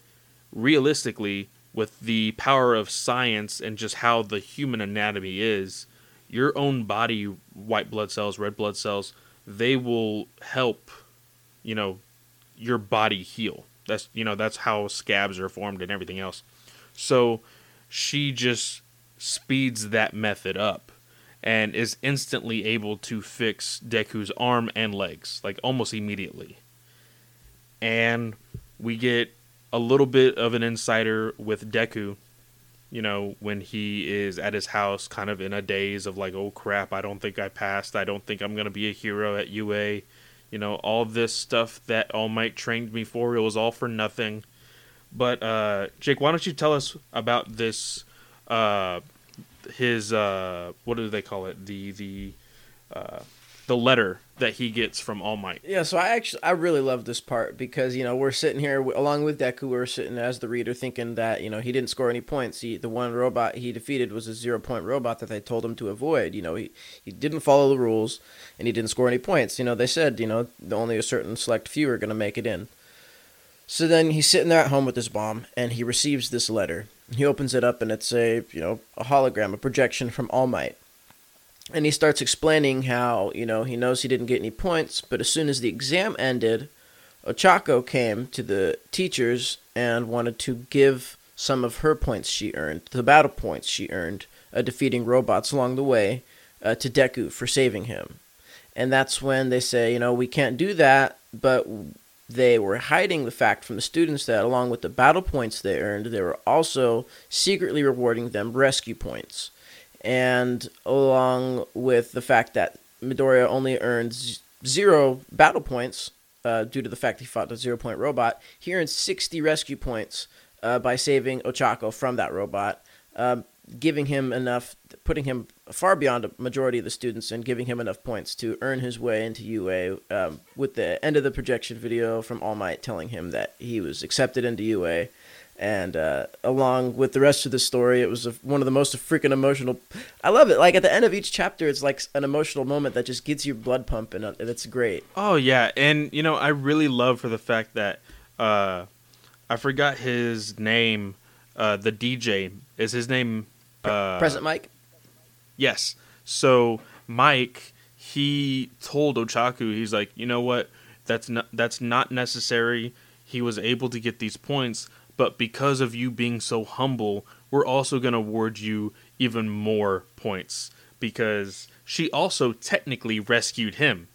realistically, with the power of science and just how the human anatomy is, your own body, white blood cells, red blood cells, they will help, you know, your body heal. That's, you know, that's how scabs are formed and everything else. So she just speeds that method up and is instantly able to fix Deku's arm and legs, like almost immediately. And we get a little bit of an insider with Deku, you know, when he is at his house kind of in a daze of like, oh crap, I don't think I passed. I don't think I'm going to be a hero at UA. You know, all this stuff that All Might trained me for, it was all for nothing. But Jake, why don't you tell us about this what do they call it? The letter that he gets from All Might. Yeah, so I really love this part because, you know, we're sitting here along with Deku, we're sitting as the reader thinking that, you know, he didn't score any points. The one robot he defeated was a 0-point robot that they told him to avoid. You know, he didn't follow the rules and he didn't score any points. You know, they said, you know, only a certain select few are going to make it in. So then he's sitting there at home with his mom and he receives this letter. He opens it up and it's a hologram, a projection from All Might. And he starts explaining how, you know, he knows he didn't get any points, but as soon as the exam ended, Ochako came to the teachers and wanted to give some of her points she earned, the battle points she earned, defeating robots along the way, to Deku for saving him. And that's when they say, you know, we can't do that, but they were hiding the fact from the students that along with the battle points they earned, they were also secretly rewarding them rescue points. And along with the fact that Midoriya only earns 0 battle points due to the fact he fought the 0-point robot, he earns 60 rescue points by saving Ochako from that robot, giving him enough, putting him far beyond a majority of the students and giving him enough points to earn his way into UA, with the end of the projection video from All Might telling him that he was accepted into UA. And along with the rest of the story, it was one of the most freaking emotional. I love it. Like at the end of each chapter, it's like an emotional moment that just gets your blood pumping, and it's great. Oh yeah, and you know I really love for the fact that I forgot his name. The DJ is his name. Present Mike. Yes. So Mike, he told Ochako, he's like, you know what? That's not necessary. He was able to get these points. But because of you being so humble, we're also going to award you even more points because she also technically rescued him.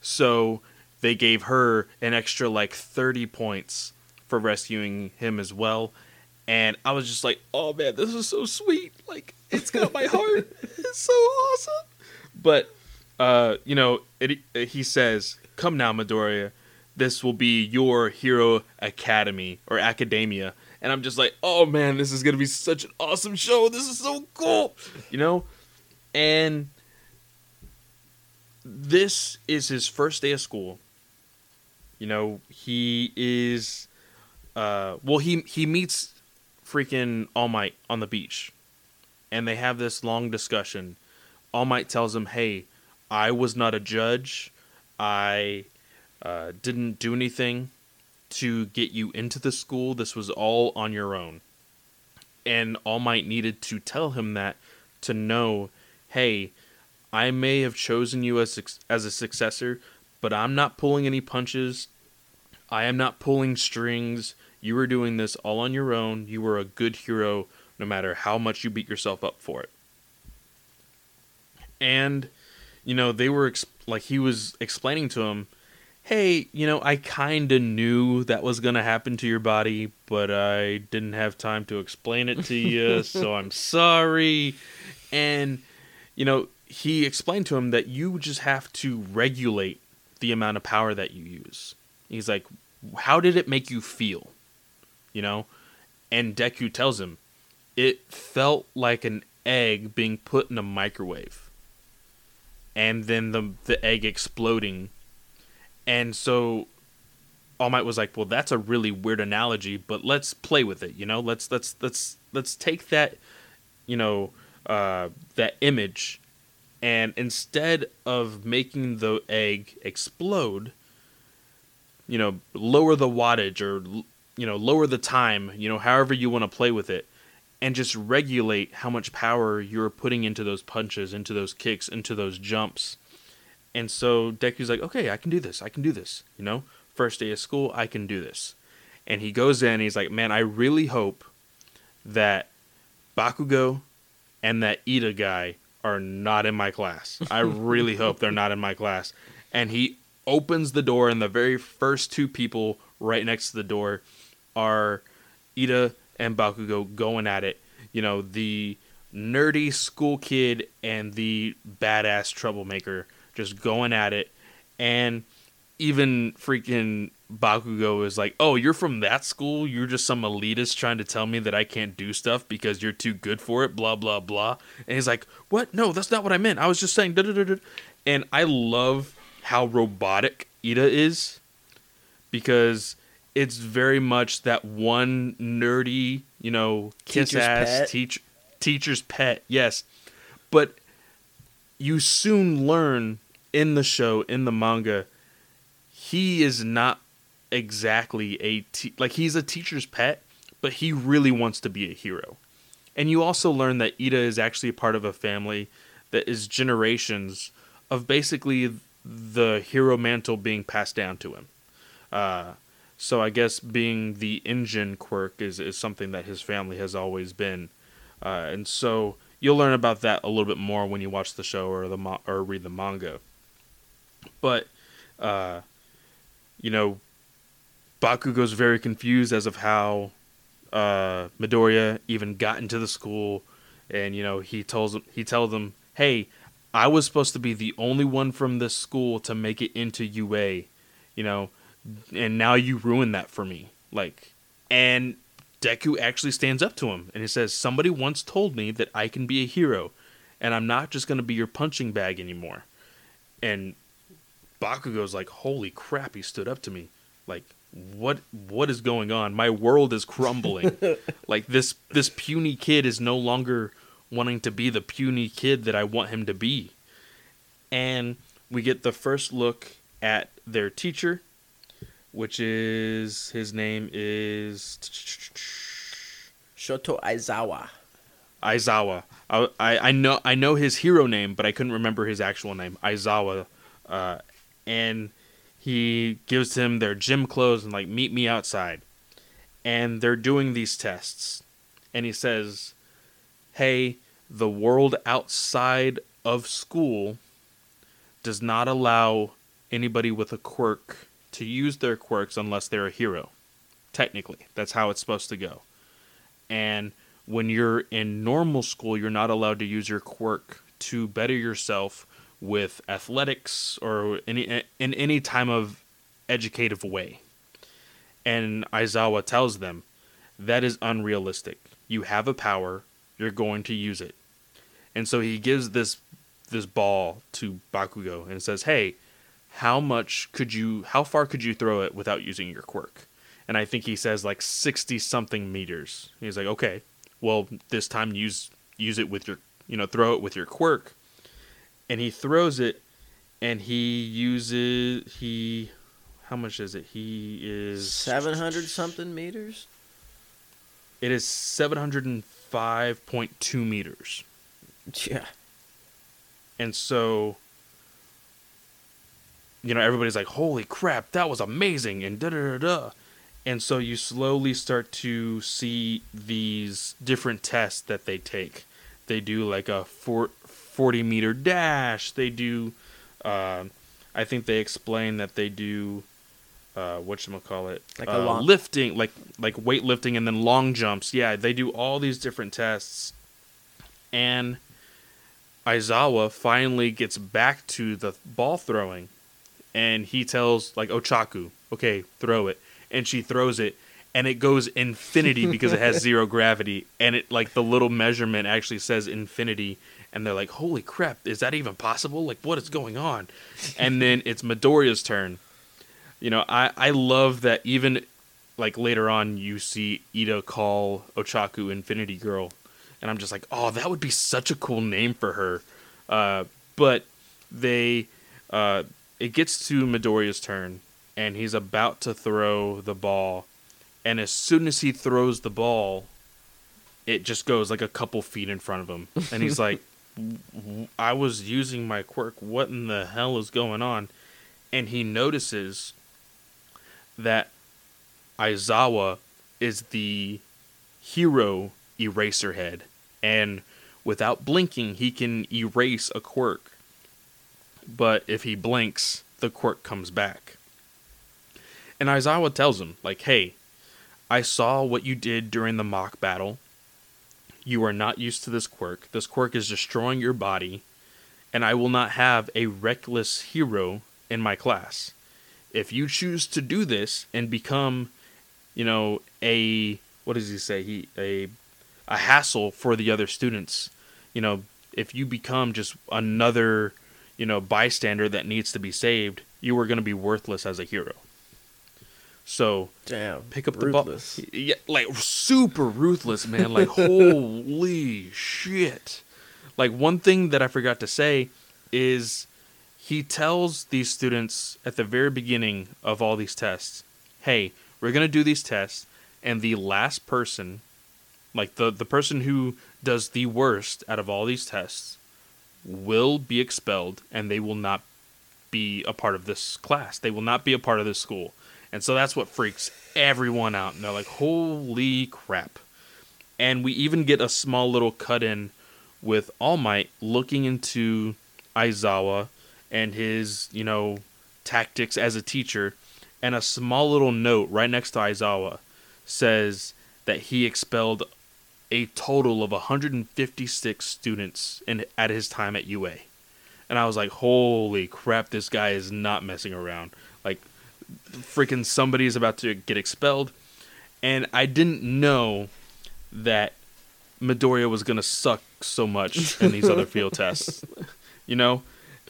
So they gave her an extra like 30 points for rescuing him as well. And I was just like, oh man, this is so sweet. Like it's got my heart. It's so awesome. But, you know, he says, come now, Midoriya. This will be your Hero Academy or Academia. And I'm just like, oh man, this is going to be such an awesome show. This is so cool. You know? And this is his first day of school. You know, he is... he meets freaking All Might on the beach. And they have this long discussion. All Might tells him, hey, I was not a judge. I... didn't do anything to get you into the school. This was all on your own. And All Might needed to tell him that to know, hey, I may have chosen you as a successor, but I'm not pulling any punches. I am not pulling strings. You were doing this all on your own. You were a good hero, no matter how much you beat yourself up for it. And, you know, they were he was explaining to him, hey, you know, I kind of knew that was going to happen to your body, but I didn't have time to explain it to you, so I'm sorry. And you know, he explained to him that you just have to regulate the amount of power that you use. He's like, how did it make you feel? You know? And Deku tells him, it felt like an egg being put in a microwave. And then the egg exploding. And so All Might was like, well, that's a really weird analogy, but let's play with it, you know? Let's take that, you know, that image, and instead of making the egg explode, you know, lower the wattage or, you know, lower the time, you know, however you want to play with it, and just regulate how much power you're putting into those punches, into those kicks, into those jumps. And so Deku's like, okay, I can do this, you know? First day of school, I can do this. And he goes in and he's like, man, I really hope that Bakugo and that Iida guy are not in my class. I really hope they're not in my class. And he opens the door, and the very first two people right next to the door are Iida and Bakugo going at it. You know, the nerdy school kid and the badass troublemaker just going at it. And even freaking Bakugo is like, oh, you're from that school? You're just some elitist trying to tell me that I can't do stuff because you're too good for it, blah, blah, blah. And he's like, what? No, that's not what I meant. I was just saying da-da-da-da. And I love how robotic Iida is, because it's very much that one nerdy, you know, kiss-ass teacher's pet. Yes. But you soon learn in the show, in the manga, he is not exactly he's a teacher's pet, but he really wants to be a hero. And you also learn that Iida is actually a part of a family that is generations of basically the hero mantle being passed down to him. So I guess being the engine quirk is something that his family has always been. And so you'll learn about that a little bit more when you watch the show or or read the manga. But you know, Bakugo's very confused as of how Midoriya even got into the school, and you know, he tells them, "Hey, I was supposed to be the only one from this school to make it into UA, you know, and now you ruined that for me." Like, and Deku actually stands up to him and he says, "Somebody once told me that I can be a hero, and I'm not just going to be your punching bag anymore." And Bakugo's like, holy crap, he stood up to me. Like, what is going on? My world is crumbling. Like, this puny kid is no longer wanting to be the puny kid that I want him to be. And we get the first look at their teacher, which is, his name is Shoto Aizawa. Aizawa. I know his hero name, but I couldn't remember his actual name. Aizawa. And he gives him their gym clothes and like, meet me outside. And they're doing these tests. And he says, hey, the world outside of school does not allow anybody with a quirk to use their quirks unless they're a hero. Technically, that's how it's supposed to go. And when you're in normal school, you're not allowed to use your quirk to better yourself with athletics or in any time of educative way. And Aizawa tells them, that is unrealistic. You have a power, you're going to use it. And so he gives this ball to Bakugo and says, hey, how far could you throw it without using your quirk? And I think he says like 60 something meters. He's like, okay, well, this time use it with your, you know, throw it with your quirk. And he throws it, and how much is it? He is 700-something meters? It is 705.2 meters. Yeah. And so, you know, everybody's like, holy crap, that was amazing, and da-da-da-da. And so you slowly start to see these different tests that they take. They do like a 40-meter dash. They do, I think they explain that they do, whatchamacallit? Like lifting, like weightlifting and then long jumps. Yeah, they do all these different tests. And Aizawa finally gets back to the ball throwing, and he tells, like, Ochako, okay, throw it. And she throws it, and it goes infinity because it has zero gravity. And it, like, the little measurement actually says infinity. And they're like, holy crap, is that even possible? Like, what is going on? And then it's Midoriya's turn. You know, I love that even, like, later on you see Iida call Ochako Infinity Girl. And I'm just like, oh, that would be such a cool name for her. But they, it gets to Midoriya's turn, and he's about to throw the ball. And as soon as he throws the ball, it just goes like a couple feet in front of him. And he's like, I was using my quirk. What in the hell is going on? And he notices that Aizawa is the hero Eraserhead, and without blinking he can erase a quirk, but if he blinks the quirk comes back. And Aizawa tells him, like, hey, I saw what you did during the mock battle. You are not used to this quirk. This quirk is destroying your body, and I will not have a reckless hero in my class. If you choose to do this and become, you know, a, what does he say, a hassle for the other students, you know, if you become just another, you know, bystander that needs to be saved, you are going to be worthless as a hero. So, damn, pick up ruthless. The ball. Yeah, like super ruthless, man. Like, holy shit. Like, one thing that I forgot to say is he tells these students at the very beginning of all these tests, hey, we're going to do these tests, and the last person, like, the person who does the worst out of all these tests will be expelled, and they will not be a part of this class. They will not be a part of this school. And so that's what freaks everyone out. And they're like, holy crap. And we even get a small little cut-in with All Might looking into Aizawa and his, you know, tactics as a teacher. And a small little note right next to Aizawa says that he expelled a total of 156 students at his time at UA. And I was like, holy crap, this guy is not messing around. Like, freaking somebody is about to get expelled. And I didn't know that Midoriya was going to suck so much in these other field tests, you know?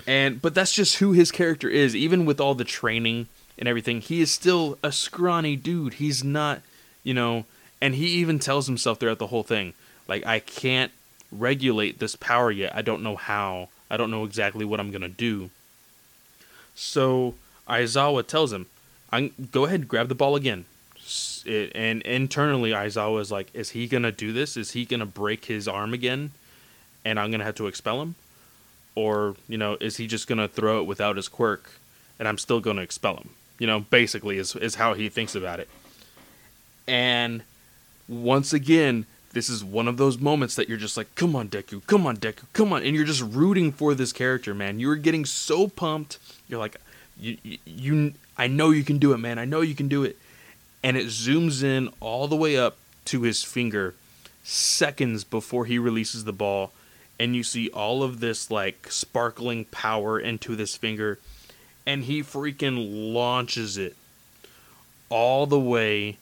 But that's just who his character is. Even with all the training and everything, he is still a scrawny dude. He's not, you know... And he even tells himself throughout the whole thing, like, I can't regulate this power yet. I don't know how. I don't know exactly what I'm going to do. So Aizawa tells him, go ahead and grab the ball again. And internally, Aizawa is like, is he going to do this? Is he going to break his arm again? And I'm going to have to expel him? Or, you know, is he just going to throw it without his quirk? And I'm still going to expel him. You know, basically is how he thinks about it. And once again, this is one of those moments that you're just like, come on, Deku, come on, Deku, come on. And you're just rooting for this character, man. You were getting so pumped. You're like, I know you can do it, man. I know you can do it. And it zooms in all the way up to his finger seconds before he releases the ball. And you see all of this, like, sparkling power into this finger. And he freaking launches it all the way.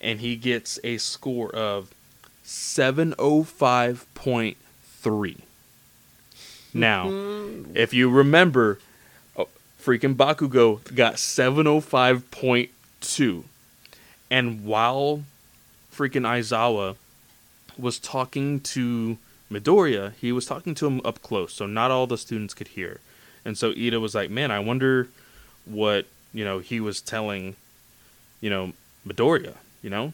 And he gets a score of 705.3. Now, if you remember, freaking Bakugo got 705.2. And while freaking Aizawa was talking to Midoriya, he was talking to him up close, so not all the students could hear. And so Iida was like, man, I wonder what, you know, he was telling, you know, Midoriya. You know?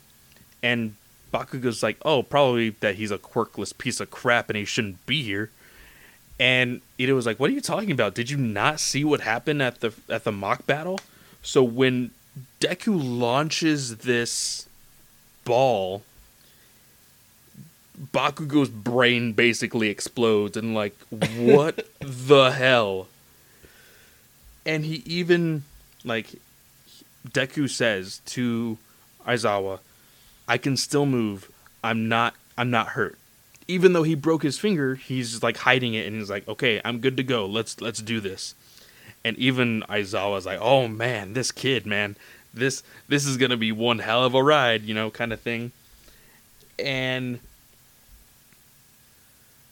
And Bakugo's like, oh, probably that he's a quirkless piece of crap and he shouldn't be here. And Iida was like, what are you talking about? Did you not see what happened at the mock battle? So when Deku launches this ball, Bakugo's brain basically explodes and, like, what the hell? And he even, like, Deku says to Aizawa, I can still move. I'm not hurt. even though he broke his finger, he's like hiding it and he's like, okay, I'm good to go. Let's do this. And even Aizawa's like, oh man, this kid, man, this is gonna be one hell of a ride, you know, kind of thing. And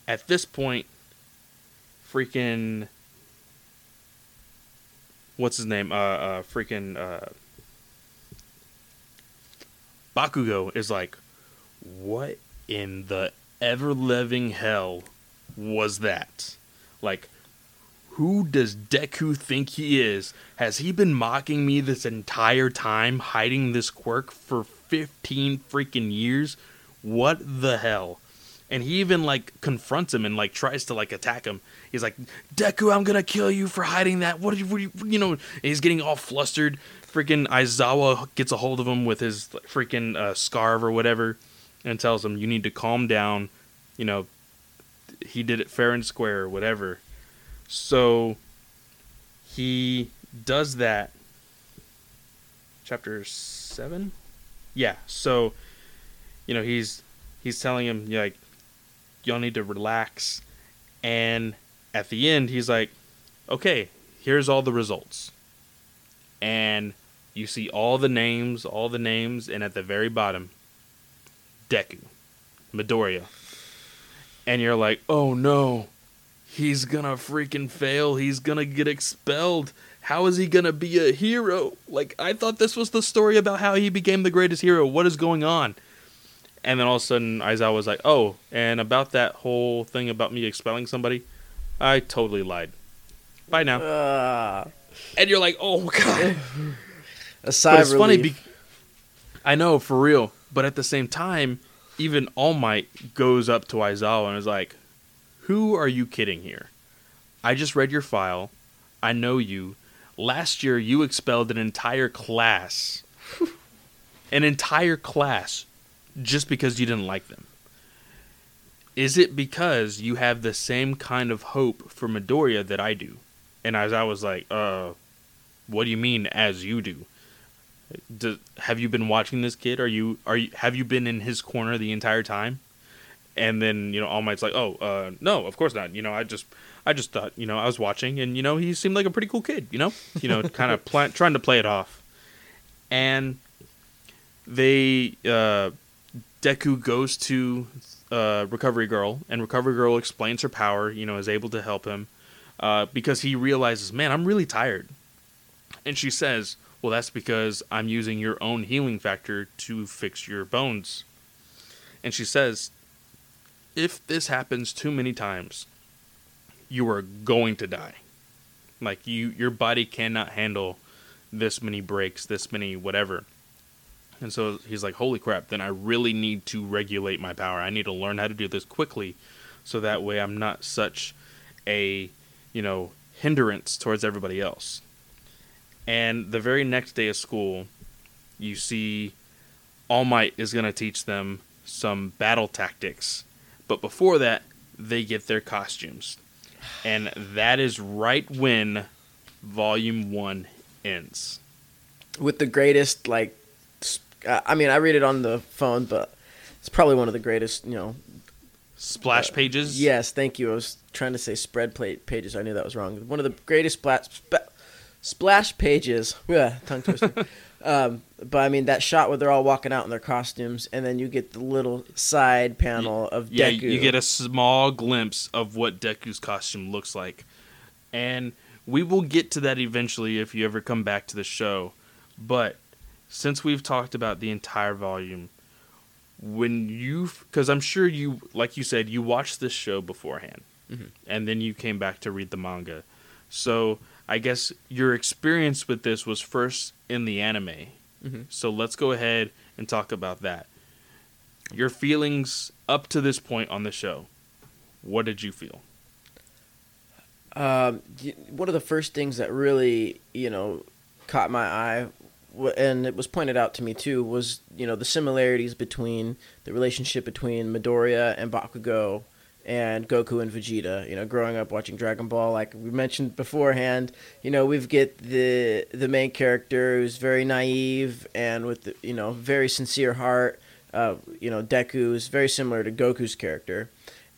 at this point, freaking, what's his name? Bakugo is like, what in the ever-living hell was that? Like, who does Deku think he is? Has he been mocking me this entire time, hiding this quirk for 15 freaking years? What the hell? And he even, like, confronts him and, like, tries to, like, attack him. He's like, Deku, I'm gonna kill you for hiding that. What do you know? And he's getting all flustered. Freaking Aizawa gets a hold of him with his freaking scarf or whatever and tells him, you need to calm down. You know, he did it fair and square or whatever. So he does that. Chapter 7? Yeah, so, you know, he's telling him, like, y'all need to relax. And at the end, he's like, okay, here's all the results. And you see all the names, and at the very bottom, Deku, Midoriya. And you're like, oh no, he's gonna freaking fail. He's gonna get expelled. How is he gonna be a hero? Like, I thought this was the story about how he became the greatest hero. What is going on? And then all of a sudden, Aizawa was like, oh, and about that whole thing about me expelling somebody, I totally lied. Bye now. And you're like, oh, God. A sigh of relief. But it's funny. I know, for real. But at the same time, even All Might goes up to Aizawa and is like, who are you kidding here? I just read your file. I know you. Last year, you expelled an entire class. An entire class. Just because you didn't like them. Is it because you have the same kind of hope for Midoriya that I do? And as I was like, what do you mean as you do? Have you been watching this kid? Have you been in his corner the entire time? And then, you know, All Might's like, no, of course not. You know, I just thought, you know, I was watching and, you know, he seemed like a pretty cool kid, you know, kind of trying to play it off. And they, Deku goes to Recovery Girl, and Recovery Girl explains her power, you know, is able to help him, because he realizes, man, I'm really tired. And she says, well, that's because I'm using your own healing factor to fix your bones. And she says, if this happens too many times, you are going to die. Like, your body cannot handle this many breaks, this many whatever. And so he's like, holy crap, then I really need to regulate my power. I need to learn how to do this quickly so that way I'm not such a, you know, hindrance towards everybody else. And the very next day of school, you see All Might is going to teach them some battle tactics. But before that, they get their costumes. And that is right when Volume 1 ends. With the greatest, like... I mean, I read it on the phone, but it's probably one of the greatest, you know... Splash pages? Yes, thank you. I was trying to say spread pages. I knew that was wrong. One of the greatest splash pages. Yeah, tongue twister. But, I mean, that shot where they're all walking out in their costumes, and then you get the little side panel of Deku. Yeah, you get a small glimpse of what Deku's costume looks like. And we will get to that eventually if you ever come back to the show. But... since we've talked about the entire volume, because I'm sure you, like you said, you watched this show beforehand, mm-hmm. and then you came back to read the manga. So I guess your experience with this was first in the anime. Mm-hmm. So let's go ahead and talk about that. Your feelings up to this point on the show. What did you feel? One of the first things that really, you know, caught my eye, and it was pointed out to me too, was, you know, the similarities between the relationship between Midoriya and Bakugo and Goku and Vegeta. You know, growing up watching Dragon Ball, like we mentioned beforehand, you know, we've get the main character who's very naive and with, you know, very sincere heart, you know, Deku is very similar to Goku's character.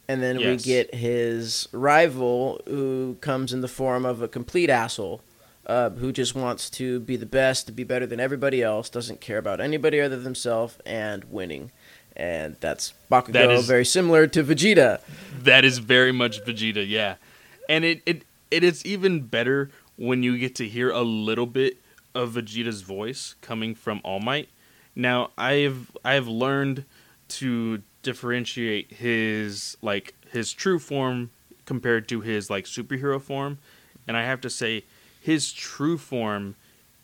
And then we get his rival, who comes in the form of a complete asshole, who just wants to be the best, to be better than everybody else, doesn't care about anybody other than himself, and winning. And that's Bakugo, very similar to Vegeta. That is very much Vegeta, yeah. And it is even better when you get to hear a little bit of Vegeta's voice coming from All Might. Now, I've learned to differentiate his true form compared to his superhero form, and I have to say his true form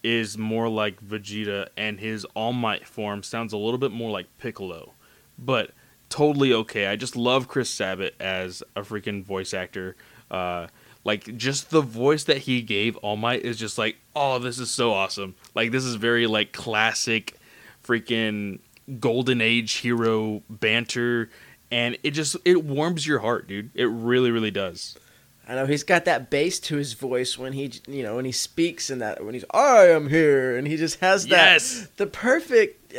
is more like Vegeta, and his All Might form sounds a little bit more like Piccolo, but totally okay. I just love Chris Sabat as a freaking voice actor. Just the voice that he gave All Might is just like, oh, this is so awesome. Like, this is very classic freaking golden age hero banter, and it warms your heart, dude. It really, really does. I know he's got that bass to his voice when he, when he speaks, and that when he's I am here, and he just has that the perfect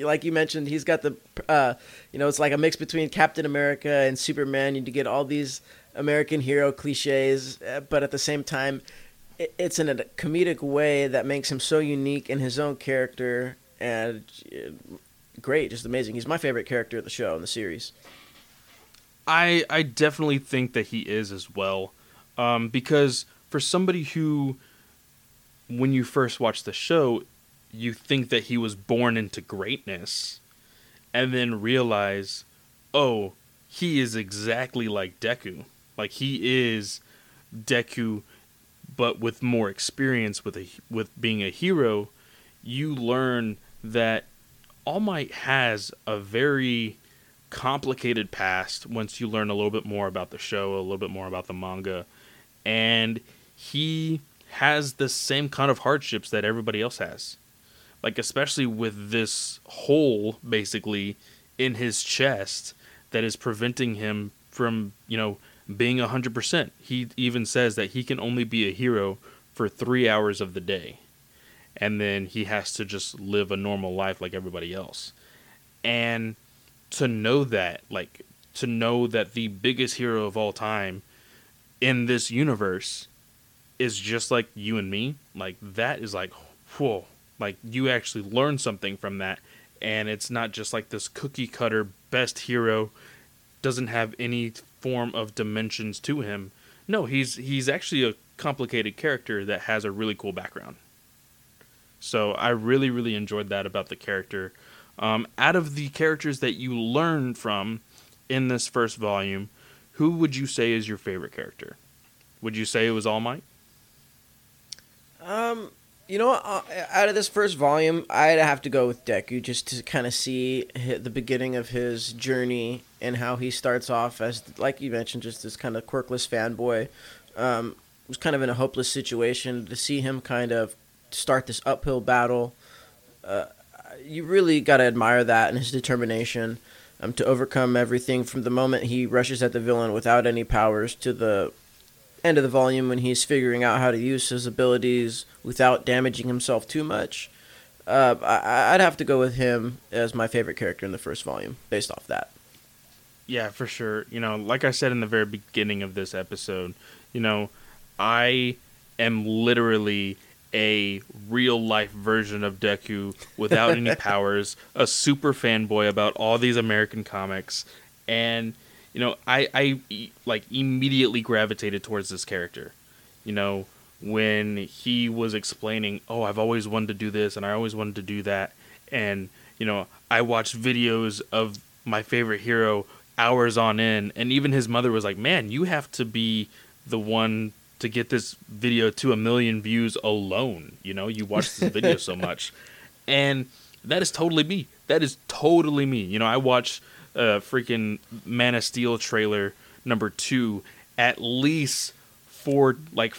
like you mentioned, he's got the it's like a mix between Captain America and Superman. You get all these American hero cliches, but at the same time, it's in a comedic way that makes him so unique in his own character, and great, just amazing. He's my favorite character of the show and the series. I definitely think that he is as well, because for somebody who, when you first watch the show, you think that he was born into greatness, and then realize, oh, he is exactly like Deku. Like, he is Deku, but with more experience with being a hero. You learn that All Might has a very complicated past once you learn a little bit more about the show, a little bit more about the manga, and he has the same kind of hardships that everybody else has, especially with this hole basically in his chest that is preventing him from being 100%. He even says that he can only be a hero for 3 hours of the day, and then he has to just live a normal life like everybody else. And to know that the biggest hero of all time in this universe is just like you and me, that is whoa, you actually learn something from that. And it's not just this cookie cutter best hero, doesn't have any form of dimensions to him. No, he's actually a complicated character that has a really cool background. So I really, really enjoyed that about the character. Out of the characters that you learn from in this first volume, who would you say is your favorite character? Would you say it was All Might? Out of this first volume, I'd have to go with Deku, just to kind of see the beginning of his journey and how he starts off as, like you mentioned, just this kind of quirkless fanboy. Was kind of in a hopeless situation. To see him kind of start this uphill battle, you really got to admire that and his determination to overcome everything, from the moment he rushes at the villain without any powers to the end of the volume when he's figuring out how to use his abilities without damaging himself too much. I'd have to go with him as my favorite character in the first volume based off that. Yeah, for sure. Like I said in the very beginning of this episode, I am literally a real-life version of Deku without any powers, a super fanboy about all these American comics, and, I immediately gravitated towards this character. When he was explaining, oh, I've always wanted to do this, and I always wanted to do that, and, I watched videos of my favorite hero hours on end, and even his mother was like, man, you have to be the one to get this video to 1 million views alone. You watch this video so much. And that is totally me. That is totally me. I watched freaking Man of Steel trailer number 2 at least 4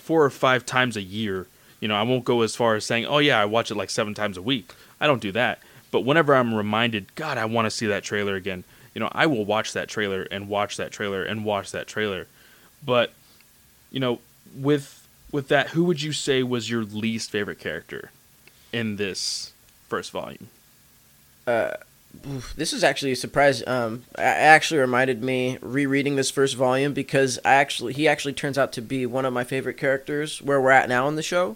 or 5 times a year. I won't go as far as saying, oh yeah, I watch it 7 times a week. I don't do that. But whenever I'm reminded, God, I want to see that trailer again, I will watch that trailer and watch that trailer and watch that trailer. But, with that, who would you say was your least favorite character in this first volume? This is actually a surprise. It actually reminded me rereading this first volume because he actually turns out to be one of my favorite characters where we're at now in the show.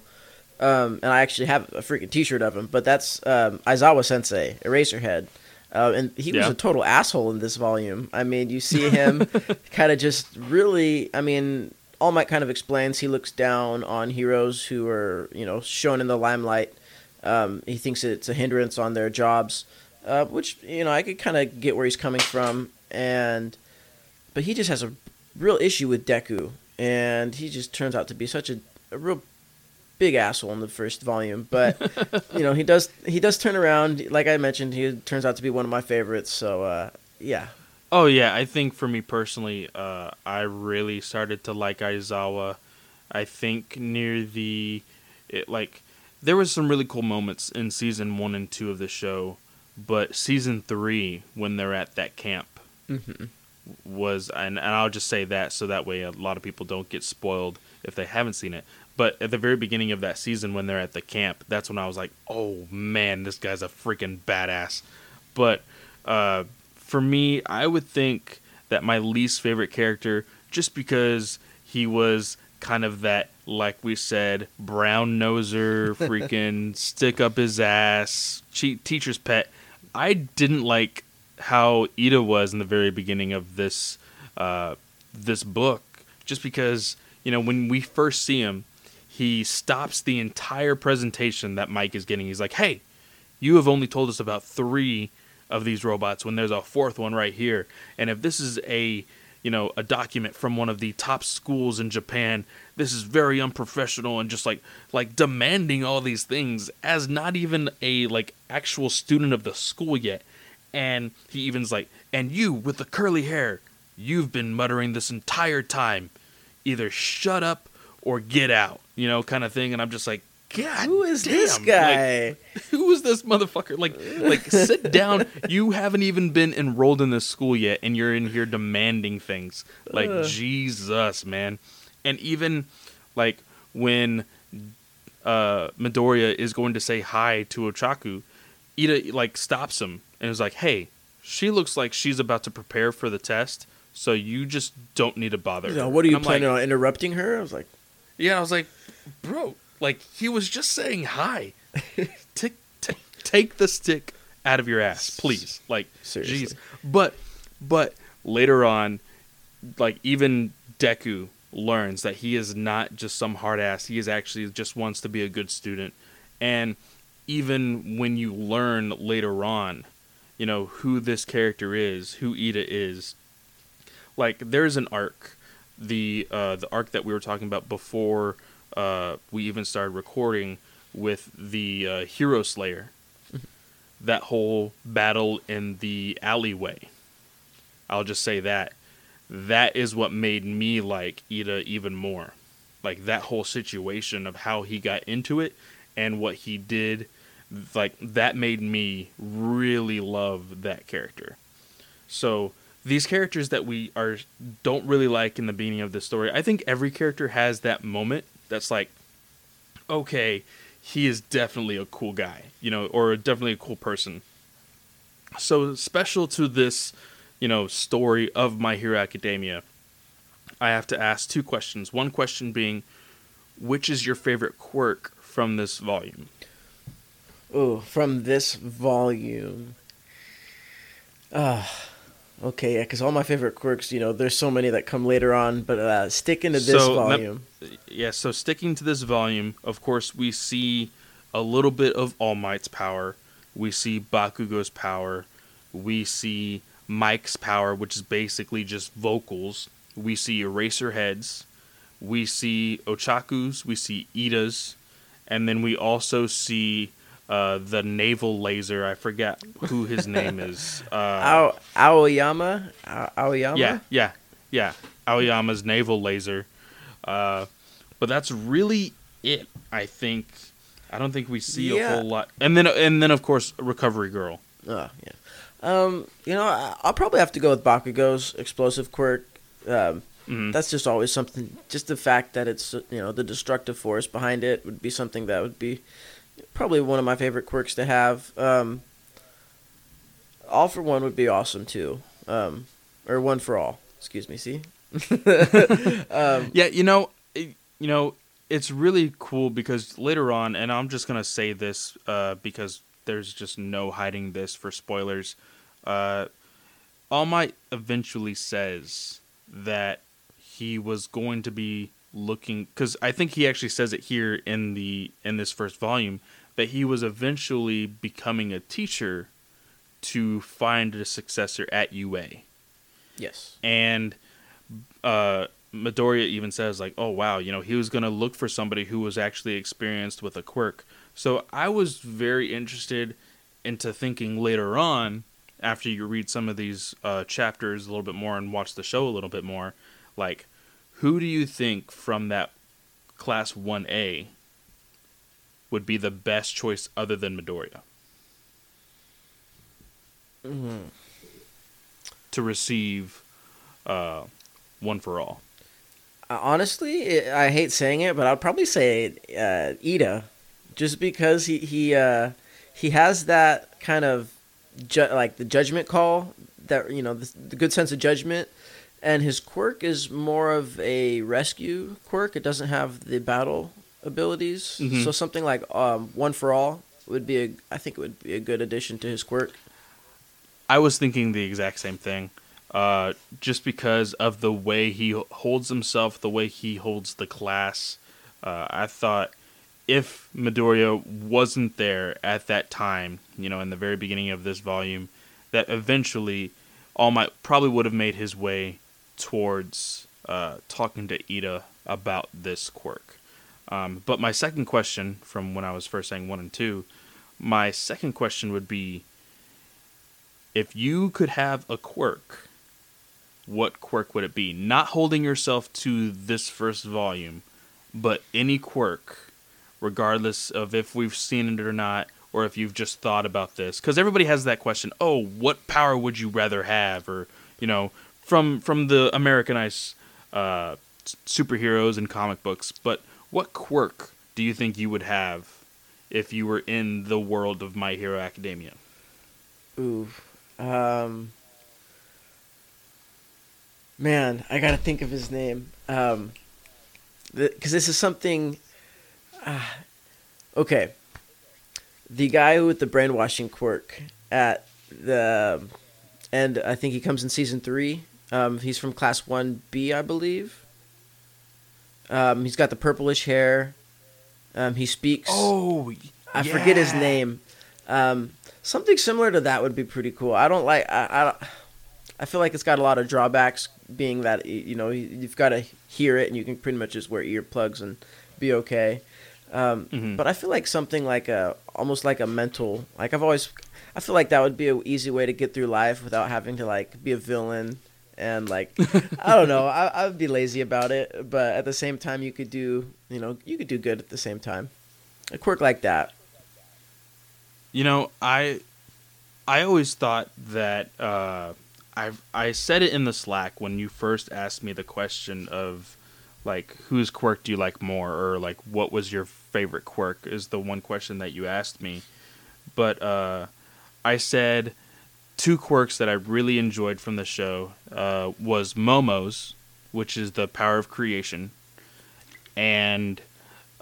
And I actually have a freaking T-shirt of him, but that's Aizawa Sensei, Eraserhead. And he was a total asshole in this volume. I mean, you see him kind of just really, I mean, All Might kind of explains he looks down on heroes who are, you know, shown in the limelight. He thinks it's a hindrance on their jobs. Which, you know, I could kind of get where he's coming from, but he just has a real issue with Deku, and he just turns out to be such a real big asshole in the first volume, but, you know, he does turn around. Like I mentioned, he turns out to be one of my favorites, so, yeah. Oh, yeah, I think for me personally, I really started to like Aizawa, I think, near there was some really cool moments in Season 1 and 2 of the show. But Season 3, when they're at that camp, was... And I'll just say that so that way a lot of people don't get spoiled if they haven't seen it. But at the very beginning of that season, when they're at the camp, that's when I was like, oh, man, this guy's a freaking badass. But for me, I would think that my least favorite character, just because he was kind of that, like we said, brown noser, freaking stick up his ass, teacher's pet... I didn't like how Iida was in the very beginning of this this book, just because, you know, when we first see him, he stops the entire presentation that Mike is getting. He's like, hey, you have only told us about 3 of these robots when there's a 4th one right here. And if this is a document from one of the top schools in Japan, this is very unprofessional and just like demanding all these things as not even a actual student of the school yet. And he even's like, and you with the curly hair, you've been muttering this entire time, either shut up or get out, you know, kind of thing. And I'm just like, God, who is this guy? Who is this motherfucker? Like sit down. You haven't even been enrolled in this school yet, and you're in here demanding things. Jesus, man. And even, when Midoriya is going to say hi to Ochako, Iida, stops him and is like, hey, she looks like she's about to prepare for the test, so you just don't need to bother her. What are you planning on, interrupting her? I was like, bro, he was just saying hi. Take the stick out of your ass, please. Seriously. Jeez. But later on, even Deku learns that he is not just some hard ass. He is actually just wants to be a good student. And even when you learn later on, you know, who this character is, who Iida is, there's an arc, the arc that we were talking about before we even started recording with the Hero Slayer, that whole battle in the alleyway. I'll just say that. That is what made me like Iida even more. That whole situation of how he got into it and what he did, that made me really love that character. So these characters that we don't really like in the beginning of this story, I think every character has that moment that's like, okay, he is definitely a cool guy, you know, or definitely a cool person. So special to this, you know, story of My Hero Academia, I have to ask 2 questions. One question being, which is your favorite quirk from this volume? Oh, from this volume. Okay, yeah, because all my favorite quirks, you know, there's so many that come later on, but sticking to this volume. So sticking to this volume, of course, we see a little bit of All Might's power. We see Bakugo's power. We see Mike's power, which is basically just vocals. We see Eraserhead's. We see Ochaku's. We see Ida's. And then we also see the naval laser. I forget who his name is. Aoyama? Aoyama? Yeah. Aoyama's naval laser. But that's really it, I think. I don't think we see a whole lot. And then of course, Recovery Girl. Oh, yeah. You know, I'll probably have to go with Bakugo's explosive quirk. That's just always something. Just the fact that it's, you know, the destructive force behind it would be something that would be probably one of my favorite quirks to have. All for One would be awesome too. Or One for All. Excuse me. See. Yeah, you know, it's really cool because later on, and I'm just gonna say this because there's just no hiding this for spoilers. All Might eventually says that he was going to be looking, because I think he actually says it here in this first volume, that he was eventually becoming a teacher to find a successor at UA. Yes. And Midoriya even says, like, oh wow, you know, he was going to look for somebody who was actually experienced with a quirk. So I was very interested into thinking later on, after you read some of these chapters a little bit more and watch the show a little bit more, like, who do you think from that class 1A would be the best choice other than Midoriya to receive One for All? Honestly, I hate saying it, but I'd probably say Iida, just because he has that kind of like the judgment call, that, you know, the good sense of judgment. And his quirk is more of a rescue quirk. It doesn't have the battle abilities. Mm-hmm. So something like One for All would be, I think it would be a good addition to his quirk. I was thinking the exact same thing. Just because of the way he holds himself, the way he holds the class. I thought if Midoriya wasn't there at that time, you know, in the very beginning of this volume, that eventually All Might probably would have made his way towards talking to Iida about this quirk. But my second question, from when I was first saying 1 and 2, my second question would be, if you could have a quirk, what quirk would it be? Not holding yourself to this first volume, but any quirk, regardless of if we've seen it or not, or if you've just thought about this. Because everybody has that question, oh, what power would you rather have? Or, you know, from the Americanized superheroes and comic books, but what quirk do you think you would have if you were in the world of My Hero Academia? Ooh. Man, I gotta think of his name. Because this is something... okay. The guy with the brainwashing quirk at the end, I think he comes in season 3. He's from class 1B, I believe. He's got the purplish hair. He speaks. Oh, yeah. I forget his name. Something similar to that would be pretty cool. I don't like. I feel like it's got a lot of drawbacks, being that, you know, you've got to hear it, and you can pretty much just wear earplugs and be okay. Mm-hmm. But I feel like something like almost like a mental, like I feel like that would be an easy way to get through life without having to, like, be a villain and, like, I don't know. I would be lazy about it, but at the same time, you could do good at the same time. A quirk like that. You know, I always thought that I said it in the Slack when you first asked me the question of, like, whose quirk do you like more, or, like, what was your favorite quirk, is the one question that you asked me. But I said 2 quirks that I really enjoyed from the show was Momo's, which is the power of creation, and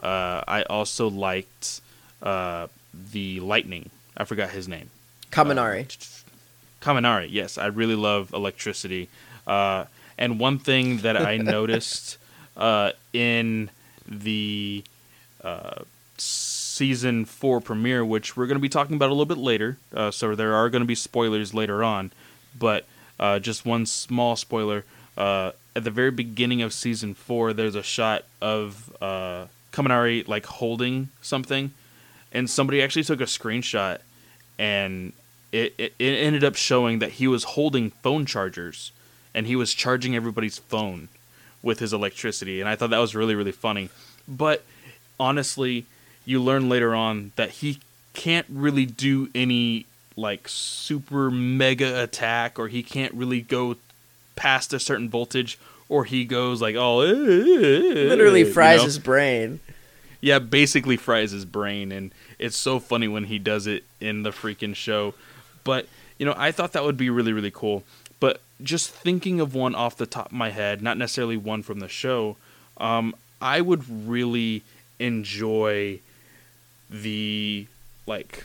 I also liked the lightning. I forgot his name. Kaminari. Kaminari, yes. I really love electricity. And one thing that I noticed... in the season 4 premiere, which we're going to be talking about a little bit later, so there are going to be spoilers later on, but just one small spoiler, at the very beginning of season 4, there's a shot of Kaminari, like, holding something, and somebody actually took a screenshot, and it ended up showing that he was holding phone chargers, and he was charging everybody's phone with his electricity, and I thought that was really, really funny. But honestly, you learn later on that he can't really do any, like, super mega attack, or he can't really go past a certain voltage, or he goes like, oh, literally fries, you know? His brain. Yeah, basically fries his brain, and it's so funny when he does it in the freaking show. But you know, I thought that would be really, really cool. But just thinking of one off the top of my head, not necessarily one from the show, I would really enjoy the, like...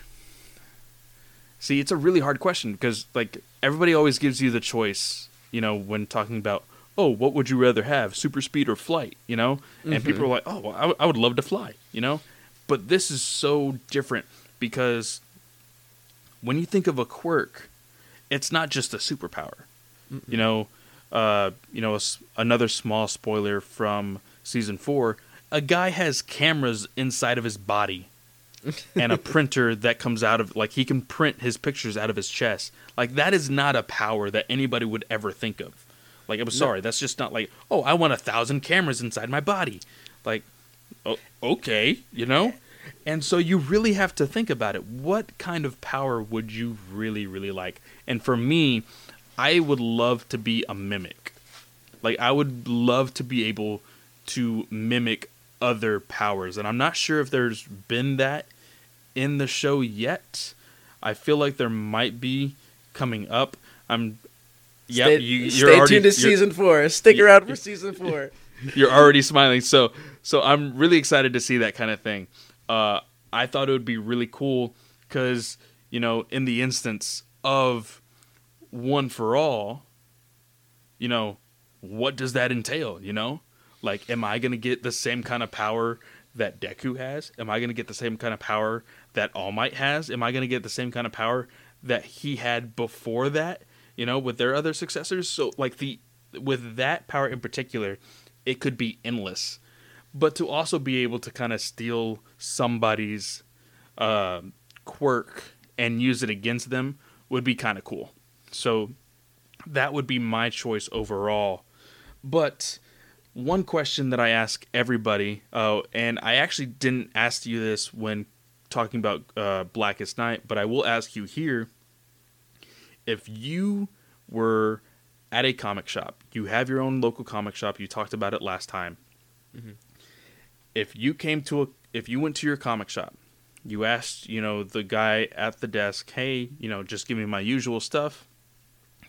See, it's a really hard question because, like, everybody always gives you the choice, you know, when talking about, oh, what would you rather have, super speed or flight, you know? Mm-hmm. And people are like, oh, well, I would love to fly, you know? But this is so different because when you think of a quirk, it's not just a superpower. Mm-hmm. You know, another small spoiler from season 4, a guy has cameras inside of his body. And a printer that comes out of, like, he can print his pictures out of his chest. Like, that is not a power that anybody would ever think of. Like, I'm sorry, that's just not like, oh, I want 1,000 cameras inside my body. Like, oh, okay, you know? And so you really have to think about it. What kind of power would you really, really like? And for me, I would love to be a mimic. Like, I would love to be able to mimic other powers. And I'm not sure if there's been that in the show yet. I feel like there might be coming up. Stay tuned to season four. Stick around for season 4. You're already smiling. So I'm really excited to see that kind of thing. I thought it would be really cool because, you know, in the instance of One for All, you know, what does that entail, you know? Like, am I going to get the same kind of power that Deku has? Am I going to get the same kind of power that All Might has? Am I going to get the same kind of power that he had before that, you know, with their other successors? So, like, with that power in particular, it could be endless. But to also be able to kind of steal somebody's quirk and use it against them would be kind of cool. So that would be my choice overall. But... one question that I ask everybody, and I actually didn't ask you this when talking about Blackest Night, but I will ask you here, if you were at a comic shop, you have your own local comic shop, you talked about it last time. Mm-hmm. If you went to your comic shop, you asked, you know, the guy at the desk, hey, you know, just give me my usual stuff,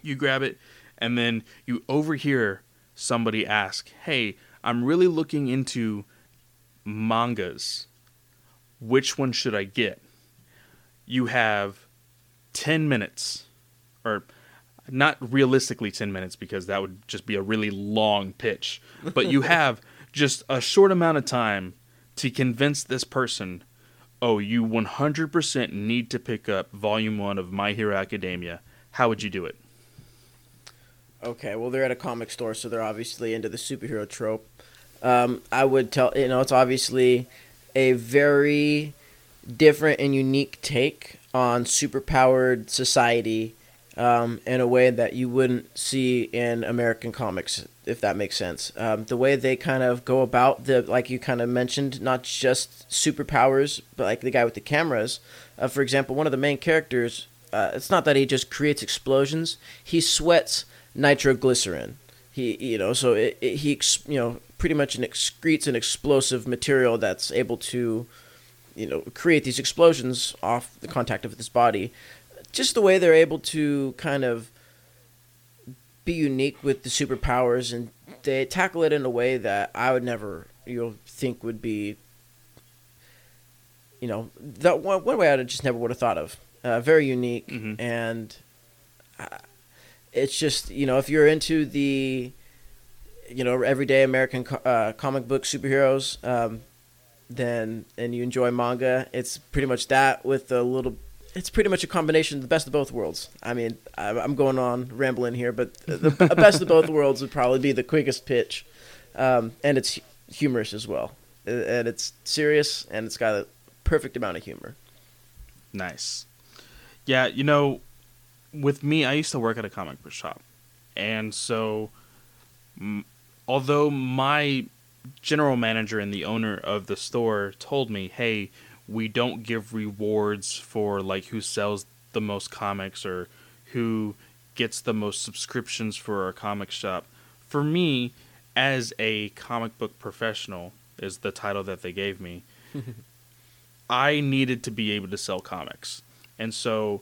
you grab it, and then you overhear somebody ask, hey, I'm really looking into mangas. Which one should I get? You have 10 minutes, or not realistically 10 minutes because that would just be a really long pitch, but you have just a short amount of time to convince this person, oh, you 100% need to pick up volume 1 of My Hero Academia. How would you do it? Okay, well, they're at a comic store, so they're obviously into the superhero trope. I would tell, you know, it's obviously a very different and unique take on superpowered society in a way that you wouldn't see in American comics, if that makes sense. The way they kind of go about the, like you kind of mentioned, not just superpowers, but like the guy with the cameras. For example, one of the main characters, it's not that he just creates explosions, he sweats nitroglycerin. He pretty much excretes an explosive material that's able to, you know, create these explosions off the contact of his body. Just the way they're able to kind of be unique with the superpowers, and they tackle it in a way that I would never, you know, think would be, you know, that one way I just never would have thought of. Very unique, mm-hmm. and. It's just, you know, if you're into the, you know, everyday American comic book superheroes, and you enjoy manga, it's pretty much that with a little, it's pretty much a combination of the best of both worlds. I mean, I'm going on rambling here, but the best of both worlds would probably be the quickest pitch. And it's humorous as well. And it's serious, and it's got a perfect amount of humor. Nice. Yeah, you know, with me, I used to work at a comic book shop, and so although my general manager and the owner of the store told me, hey, we don't give rewards for, like, who sells the most comics or who gets the most subscriptions for our comic shop, for me, as a comic book professional, is the title that they gave me, I needed to be able to sell comics. And so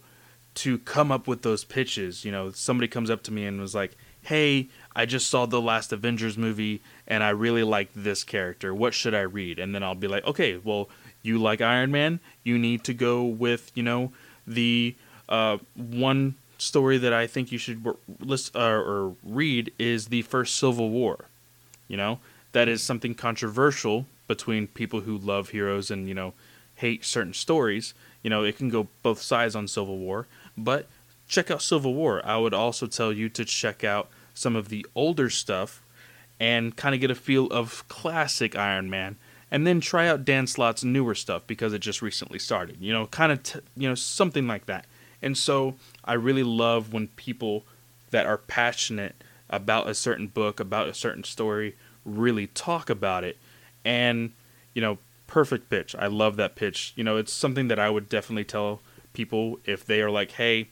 to come up with those pitches. You know, somebody comes up to me and was like, hey, I just saw the last Avengers movie and I really like this character. What should I read? And then I'll be like, okay, well, you like Iron Man? You need to go with, you know, the one story that I think you should list or read is the first Civil War. You know, that is something controversial between people who love heroes and, you know, hate certain stories. You know, it can go both sides on Civil War, but check out Civil War. I would also tell you to check out some of the older stuff and kind of get a feel of classic Iron Man, and then try out Dan Slott's newer stuff because it just recently started, you know, kind of, you know, something like that. And so I really love when people that are passionate about a certain book, about a certain story, really talk about it. And, you know, perfect pitch. I love that pitch. You know, it's something that I would definitely tell people if they are like, hey,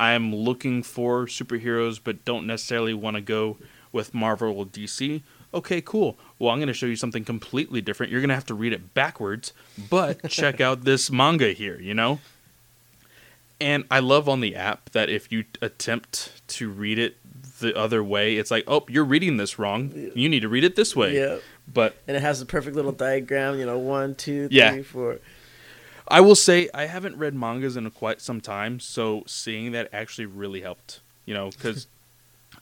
I'm looking for superheroes, but don't necessarily want to go with Marvel or DC. Okay, cool. Well, I'm going to show you something completely different. You're going to have to read it backwards, but check out this manga here, you know? And I love on the app that if you attempt to read it the other way, it's like, oh, you're reading this wrong. You need to read it this way. Yeah. But and it has a perfect little diagram, you know, 1, 2, 3, yeah. 4. I will say I haven't read mangas in quite some time, so seeing that actually really helped, you know, because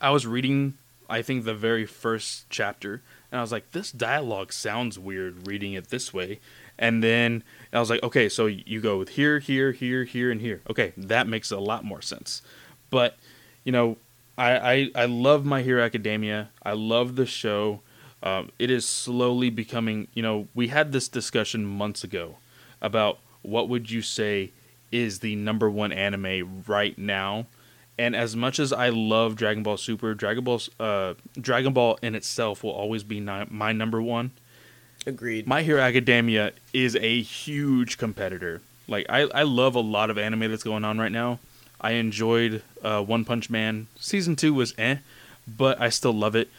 I was reading, I think, the very first chapter, and I was like, this dialogue sounds weird reading it this way. And then I was like, okay, so you go with here, here, here, here, and here. Okay, that makes a lot more sense. But, you know, I love My Hero Academia. I love the show. It is slowly becoming, you know, we had this discussion months ago about what would you say is the number one anime right now. And as much as I love Dragon Ball Super, Dragon Ball in itself will always be my number one. Agreed. My Hero Academia is a huge competitor. Like, I love a lot of anime that's going on right now. I enjoyed One Punch Man. Season 2 was but I still love it.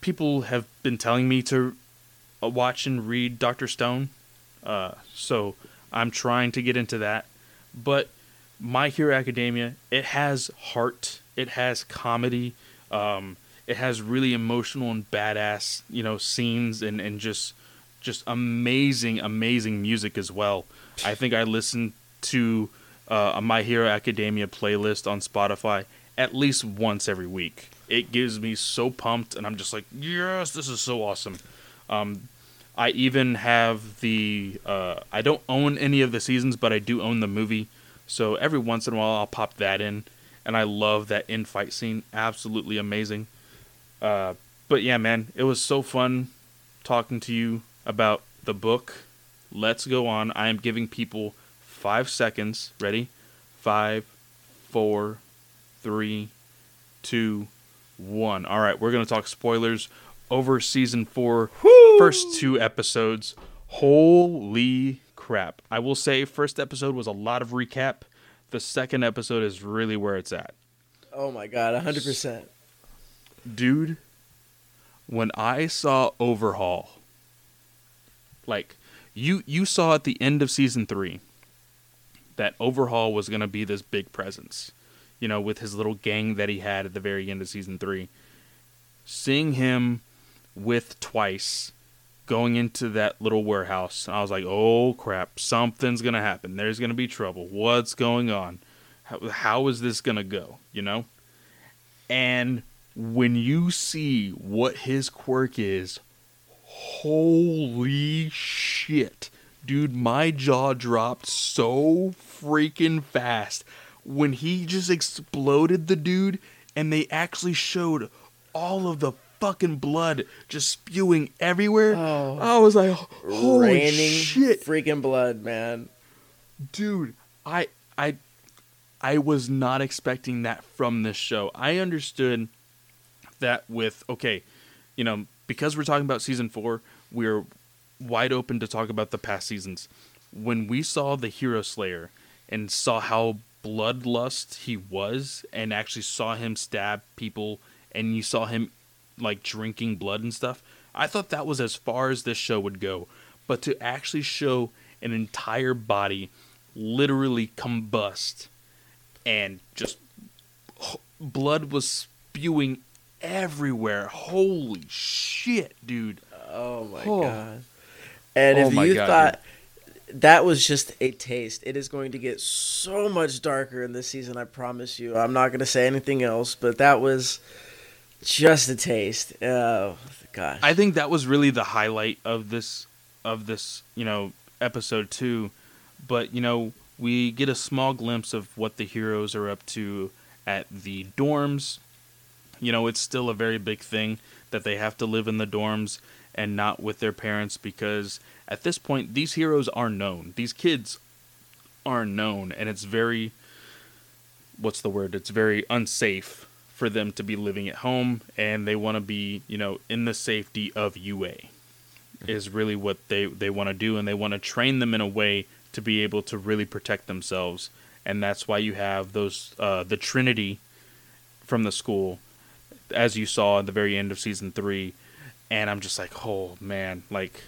People have been telling me to watch and read Dr. Stone, so I'm trying to get into that. But My Hero Academia, it has heart, it has comedy, it has really emotional and badass, you know, scenes and just amazing music as well. I think I listened to a My Hero Academia playlist on Spotify at least once every week. It gives me so pumped, and I'm just like, yes, this is so awesome. I even have the, I don't own any of the seasons, but I do own the movie. So every once in a while I'll pop that in, and I love that end fight scene. Absolutely amazing. But yeah, man, it was so fun talking to you about the book. Let's go on. I am giving people 5 seconds. Ready? 5, 4, 3, 2, 1. All right, we're going to talk spoilers over season 4, woo! First 2 episodes. Holy crap. I will say first episode was a lot of recap. The second episode is really where it's at. Oh my God, 100%. Dude, when I saw Overhaul, like you saw at the end of season 3 that Overhaul was going to be this big presence, you know, with his little gang that he had at the very end of season 3. Seeing him with Twice going into that little warehouse, I was like, oh crap, something's going to happen. There's going to be trouble. What's going on? How is this going to go? You know? And when you see what his quirk is, holy shit. Dude, my jaw dropped so freaking fast when he just exploded the dude, and they actually showed all of the fucking blood just spewing everywhere. Oh, I was like, holy shit. Freaking blood, man. Dude, I was not expecting that from this show. I understood that with, okay, you know, because we're talking about season 4, we're wide open to talk about the past seasons. When we saw the Hero Slayer and saw how bloodlust he was, and actually saw him stab people, and you saw him like drinking blood and stuff, I thought that was as far as this show would go. But to actually show an entire body literally combust, and just blood was spewing everywhere. Holy shit, dude. Oh my god. And if you thought that was just a taste, it is going to get so much darker in this season, I promise you. I'm not going to say anything else, but that was just a taste. Oh gosh. I think that was really the highlight of this, you know, episode 2. But, you know, we get a small glimpse of what the heroes are up to at the dorms. You know, it's still a very big thing that they have to live in the dorms and not with their parents, because at this point, these heroes are known. These kids are known, and it's very, what's the word? It's very unsafe for them to be living at home, and they want to be, you know, in the safety of UA is really what they want to do, and they want to train them in a way to be able to really protect themselves. And that's why you have those the Trinity from the school, as you saw at the very end of season 3. And I'm just like, oh man, like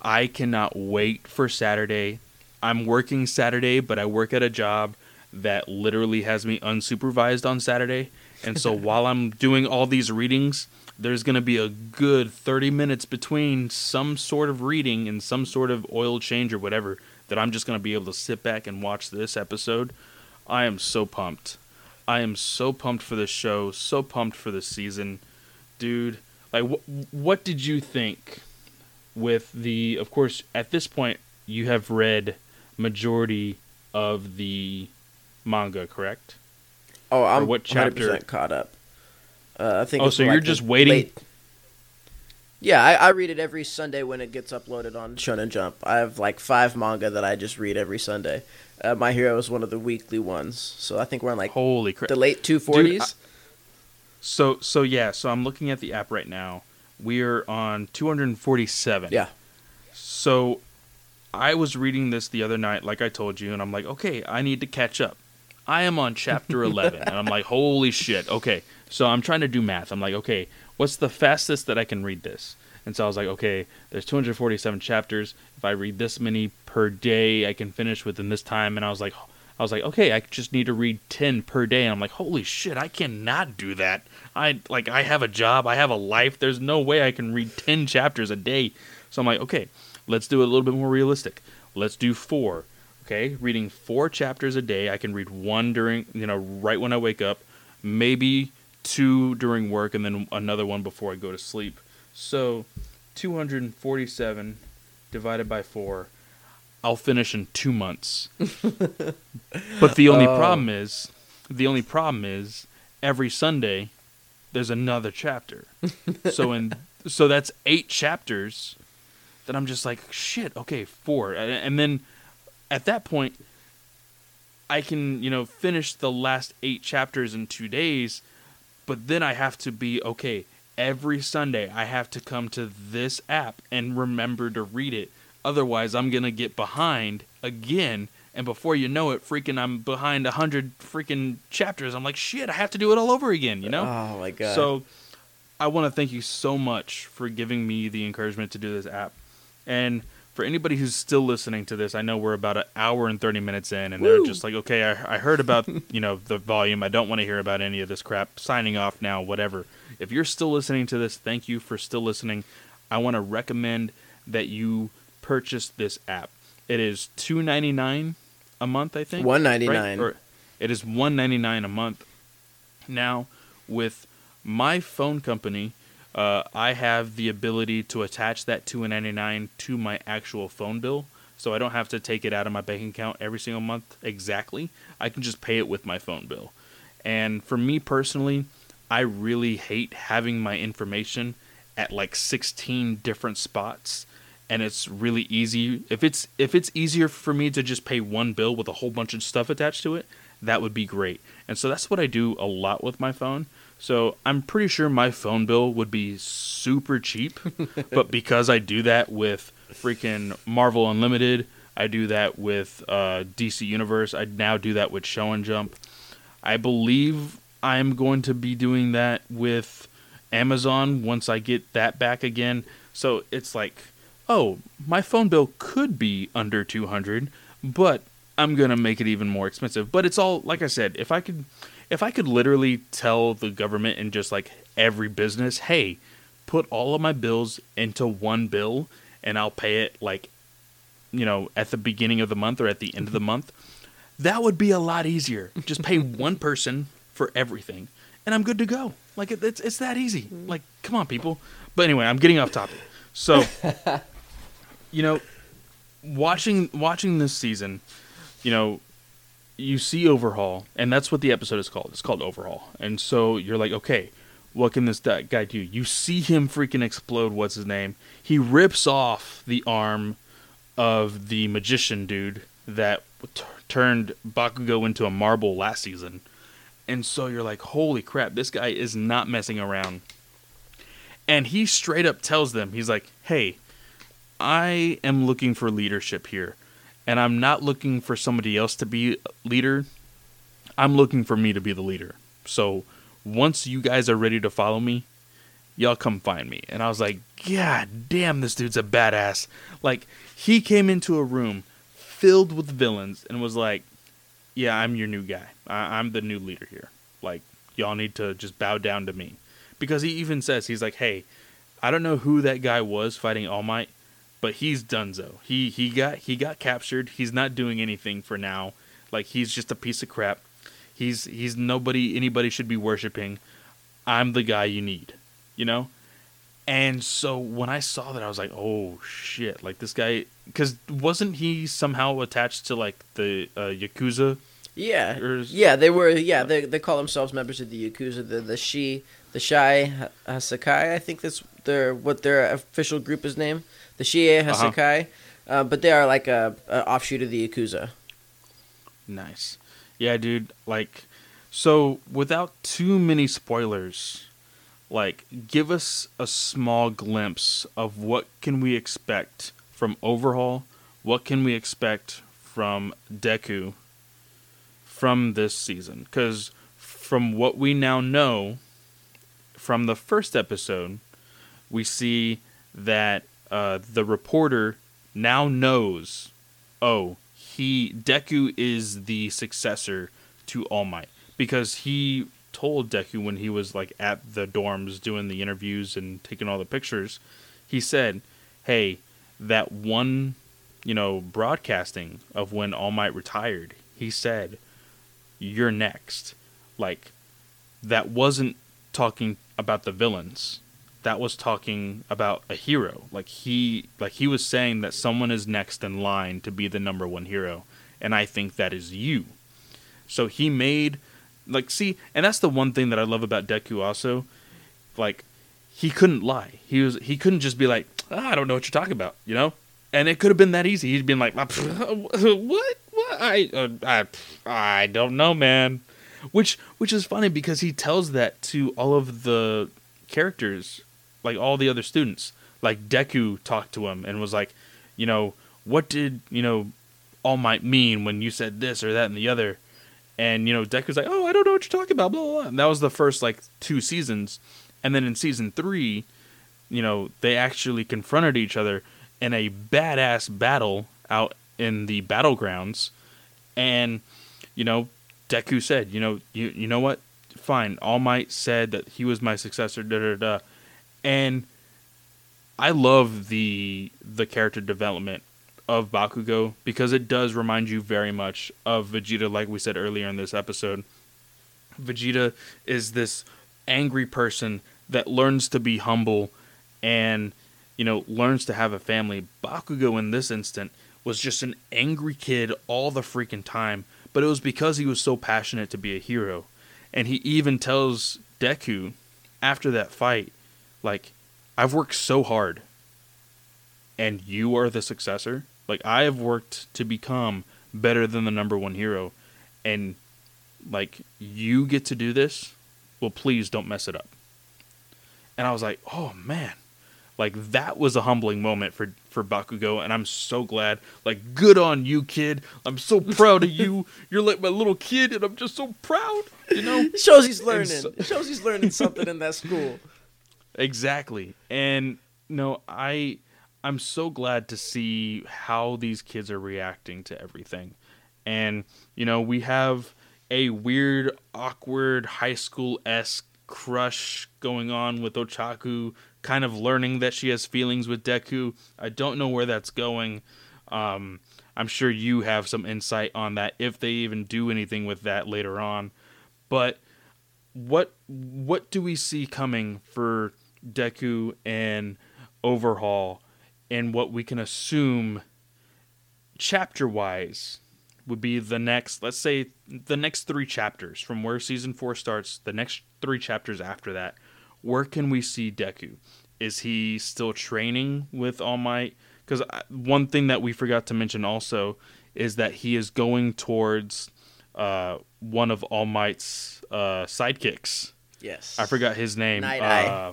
I cannot wait for Saturday. I'm working Saturday, but I work at a job that literally has me unsupervised on Saturday. And so while I'm doing all these readings, there's going to be a good 30 minutes between some sort of reading and some sort of oil change or whatever, that I'm just going to be able to sit back and watch this episode. I am so pumped. I am so pumped for this show, so pumped for this season. Dude, like, what did you think with the... Of course, at this point, you have read majority of the manga, correct? Oh, I'm 100% caught up. I think. Oh, so you're just waiting... Late. Yeah, I read it every Sunday when it gets uploaded on Shonen Jump. I have like 5 manga that I just read every Sunday. My Hero is one of the weekly ones, so I think we're in like holy crap, the late 240s. Dude, so yeah, so I'm looking at the app right now. We're on 247. Yeah. So I was reading this the other night, like I told you, and I'm like, okay, I need to catch up. I am on chapter 11, and I'm like, holy shit, okay. So I'm trying to do math. I'm like, okay, what's the fastest that I can read this? And so I was like, okay, there's 247 chapters. If I read this many per day, I can finish within this time. And I was like, okay, I just need to read 10 per day. And I'm like, holy shit, I cannot do that. I have a job, I have a life. There's no way I can read 10 chapters a day. So I'm like, okay, let's do it a little bit more realistic. Let's do 4. Okay, reading 4 chapters a day. I can read 1 during, you know, right when I wake up, maybe 2 during work, and then another one before I go to sleep. So 247 divided by 4, I'll finish in 2 months. But the only problem is, every Sunday there's another chapter. So that's 8 chapters that I'm just like, shit, okay, 4. And then at that point, I can, you know, finish the last 8 chapters in 2 days. But then I have to be, okay, every Sunday I have to come to this app and remember to read it. Otherwise, I'm going to get behind again. And before you know it, freaking I'm behind 100 freaking chapters. I'm like, shit, I have to do it all over again, you know? Oh, my God. So I want to thank you so much for giving me the encouragement to do this app. And for anybody who's still listening to this, I know we're about an hour and 30 minutes in, and they're just like, okay, I heard about, you know, the volume. I don't want to hear about any of this crap. Signing off now, whatever. If you're still listening to this, thank you for still listening. I want to recommend that you purchase this app. It is $2.99 a month, I think. $1.99. Right? Or it is $1.99 a month. Now, with my phone company... I have the ability to attach that $2.99 to my actual phone bill, so I don't have to take it out of my bank account every single month exactly. I can just pay it with my phone bill. And for me personally, I really hate having my information at like 16 different spots, and it's really easy. If it's easier for me to just pay one bill with a whole bunch of stuff attached to it, that would be great. And so that's what I do a lot with my phone. So I'm pretty sure my phone bill would be super cheap, but because I do that with freaking Marvel Unlimited, I do that with DC Universe, I now do that with Shonen Jump. I believe I'm going to be doing that with Amazon once I get that back again. So it's like oh, my phone bill could be under $200, but I'm going to make it even more expensive. But it's all, like I said, if I could literally tell the government and just like every business, hey, put all of my bills into one bill and I'll pay it like, you know, at the beginning of the month or at the end of the month, that would be a lot easier. Just pay one person for everything and I'm good to go. Like, it's that easy. Like, come on, people. But anyway, I'm getting off topic. So, you know, watching this season, you know, you see Overhaul, and that's what the episode is called. It's called Overhaul. And so you're like, okay, what can this guy do? You see him freaking explode. What's his name? He rips off the arm of the magician dude that turned Bakugo into a marble last season. And so you're like, holy crap, this guy is not messing around. And he straight up tells them, he's like, hey, I am looking for leadership here. And I'm not looking for somebody else to be leader. I'm looking for me to be the leader. So once you guys are ready to follow me, y'all come find me. And I was like, God damn, this dude's a badass. Like, he came into a room filled with villains and was like, yeah, I'm your new guy. I'm the new leader here. Like, y'all need to just bow down to me. Because he even says, he's like, hey, I don't know who that guy was fighting All Might, but he's donezo. He got captured. He's not doing anything for now. Like, he's just a piece of crap. He's nobody anybody should be worshiping. I'm the guy you need, you know? And so when I saw that, I was like, oh, shit. Like, this guy... Because wasn't he somehow attached to, like, the Yakuza? Yeah. Yeah, they were... Yeah, they call themselves members of the Yakuza. The Shii Hasekai, I think that's their official group is named. The Shii Hasekai. Uh-huh. But they are, like, a offshoot of the Yakuza. Nice. Yeah, dude. Like, so without too many spoilers... Like, give us a small glimpse of what can we expect from Overhaul, what can we expect from Deku from this season. Because from what we now know from the first episode, we see that the reporter now knows, oh, Deku is the successor to All Might. Because he... told Deku when he was like at the dorms doing the interviews and taking all the pictures, he said, hey, that one, you know, broadcasting of when All Might retired, he said, you're next. Like, that wasn't talking about the villains. That was talking about a hero. Like he was saying that someone is next in line to be the number one hero. And I think that is you. So he made... Like, see, and that's the one thing that I love about Deku also. Like, he couldn't lie. He couldn't just be like, I don't know what you're talking about, you know? And it could have been that easy. He'd been like, what? I don't know, man. Which is funny because he tells that to all of the characters, like all the other students. Like, Deku talked to him and was like, you know, what did, you know, All Might mean when you said this or that and the other? And, you know, Deku's like, oh, I don't know what you're talking about, blah, blah, blah. And that was the first, like, 2 seasons. And then in season 3, you know, they actually confronted each other in a badass battle out in the battlegrounds. And, you know, Deku said, you know, you know what? Fine. All Might said that he was my successor, da-da-da. And I love the character development of Bakugo, because it does remind you very much of Vegeta, like we said earlier in this episode. Vegeta is this angry person that learns to be humble and, you know, learns to have a family. Bakugo, in this instant, was just an angry kid all the freaking time, but it was because he was so passionate to be a hero. And he even tells Deku, after that fight, like, I've worked so hard, and you are the successor. Like, I have worked to become better than the number one hero. And, like, you get to do this? Well, please don't mess it up. And I was like, oh, man. Like, that was a humbling moment for Bakugo, and I'm so glad. Like, good on you, kid. I'm so proud of you. You're like my little kid, and I'm just so proud, you know? It shows he's learning. It shows he's learning something in that school. Exactly. And, no, I... I'm so glad to see how these kids are reacting to everything. And, you know, we have a weird, awkward, high school-esque crush going on with Ochako, kind of learning that she has feelings with Deku. I don't know where that's going. I'm sure you have some insight on that, if they even do anything with that later on. But what do we see coming for Deku and Overhaul, and what we can assume chapter-wise would be the next, let's say, the next 3 chapters from where season 4 starts, the next 3 chapters after that? Where can we see Deku? Is he still training with All Might? Because one thing that we forgot to mention also is that he is going towards one of All Might's sidekicks. Yes. I forgot his name. Night Eye.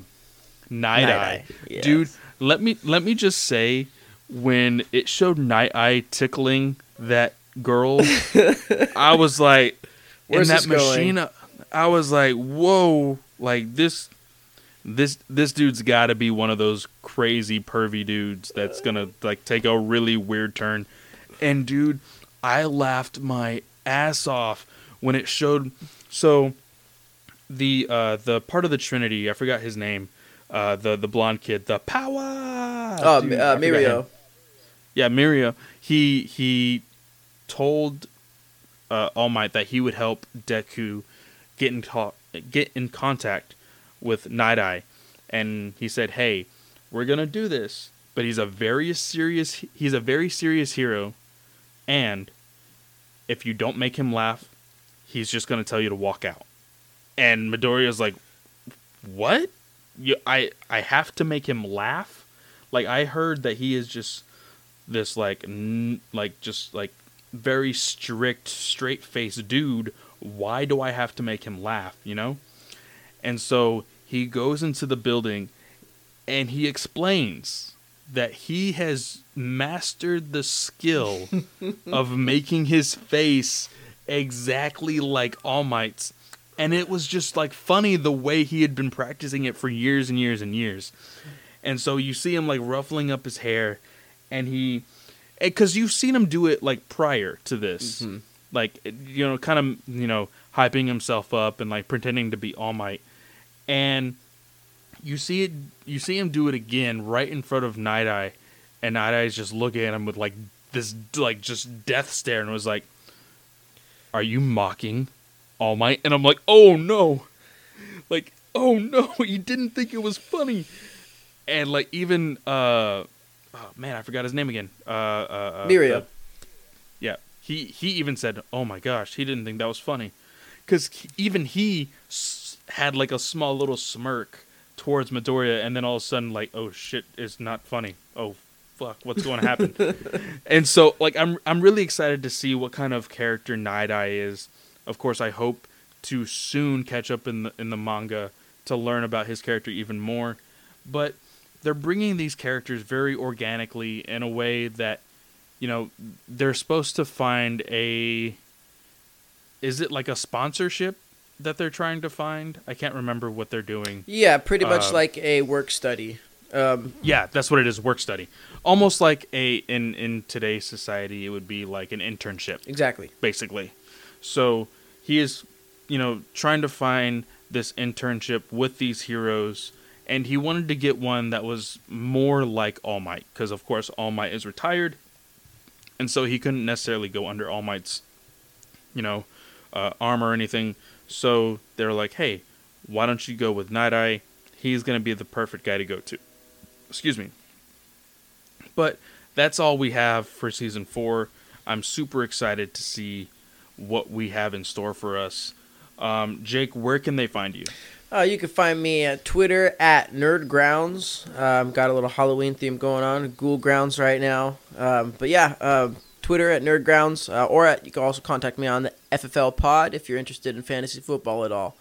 Night Eye. Yes. Dude, let me just say, when it showed Night Eye tickling that girl, I was like, where's in that machine going? I was like, whoa, like this dude's got to be one of those crazy pervy dudes that's gonna like take a really weird turn. And dude, I laughed my ass off when it showed. So the part of the Trinity, I forgot his name, the blonde kid, the power. Oh, dude, Mirio. Yeah, Mirio. He told All Might that he would help Deku get in contact with Night Eye, and he said, "Hey, we're gonna do this, but he's a very serious hero, and if you don't make him laugh, he's just gonna tell you to walk out." And Midoriya's like, "What? I have to make him laugh? Like, I heard that he is just this like very strict, straight-faced dude. Why do I have to make him laugh, you know?" And so he goes into the building and he explains that he has mastered the skill of making his face exactly like All Might's. And it was just like funny the way he had been practicing it for years and years and years. And so you see him like ruffling up his hair, and he... Because you've seen him do it like prior to this. Mm-hmm. Like, you know, kind of, you know, hyping himself up and like pretending to be All Might. And you see him do it again right in front of Night Eye, and Night Eye's just looking at him with like this like just death stare, and was like, "Are you mocking All Might?" And I'm like, "Oh no. Like, oh no, you didn't think it was funny." And like even oh man, I forgot his name again. Mirio. Yeah, he even said, "Oh my gosh, he didn't think that was funny," because even he had like a small little smirk towards Midoriya, and then all of a sudden, like, "Oh shit, it's not funny. Oh fuck, what's going to happen?" And so, like, I'm really excited to see what kind of character Night Eye is. Of course, I hope to soon catch up in the manga to learn about his character even more, but they're bringing these characters very organically in a way that, you know, they're supposed to find a... Is it like a sponsorship that they're trying to find? I can't remember what they're doing. Yeah, pretty much like a work study. Yeah, that's what it is, work study. Almost like in today's society, it would be like an internship. Exactly. Basically. So he is, you know, trying to find this internship with these heroes. And he wanted to get one that was more like All Might, because of course All Might is retired, and so he couldn't necessarily go under All Might's, you know, arm or anything. So they're like, "Hey, why don't you go with Night Eye? He's gonna be the perfect guy to go to." Excuse me. But that's all we have for season 4. I'm super excited to see what we have in store for us. Jake, where can they find you? You can find me at Twitter at Nerd Grounds. Got a little Halloween theme going on, Ghoul Grounds right now. But yeah, Twitter at Nerd Grounds, or at, you can also contact me on the FFL Pod if you're interested in fantasy football at all.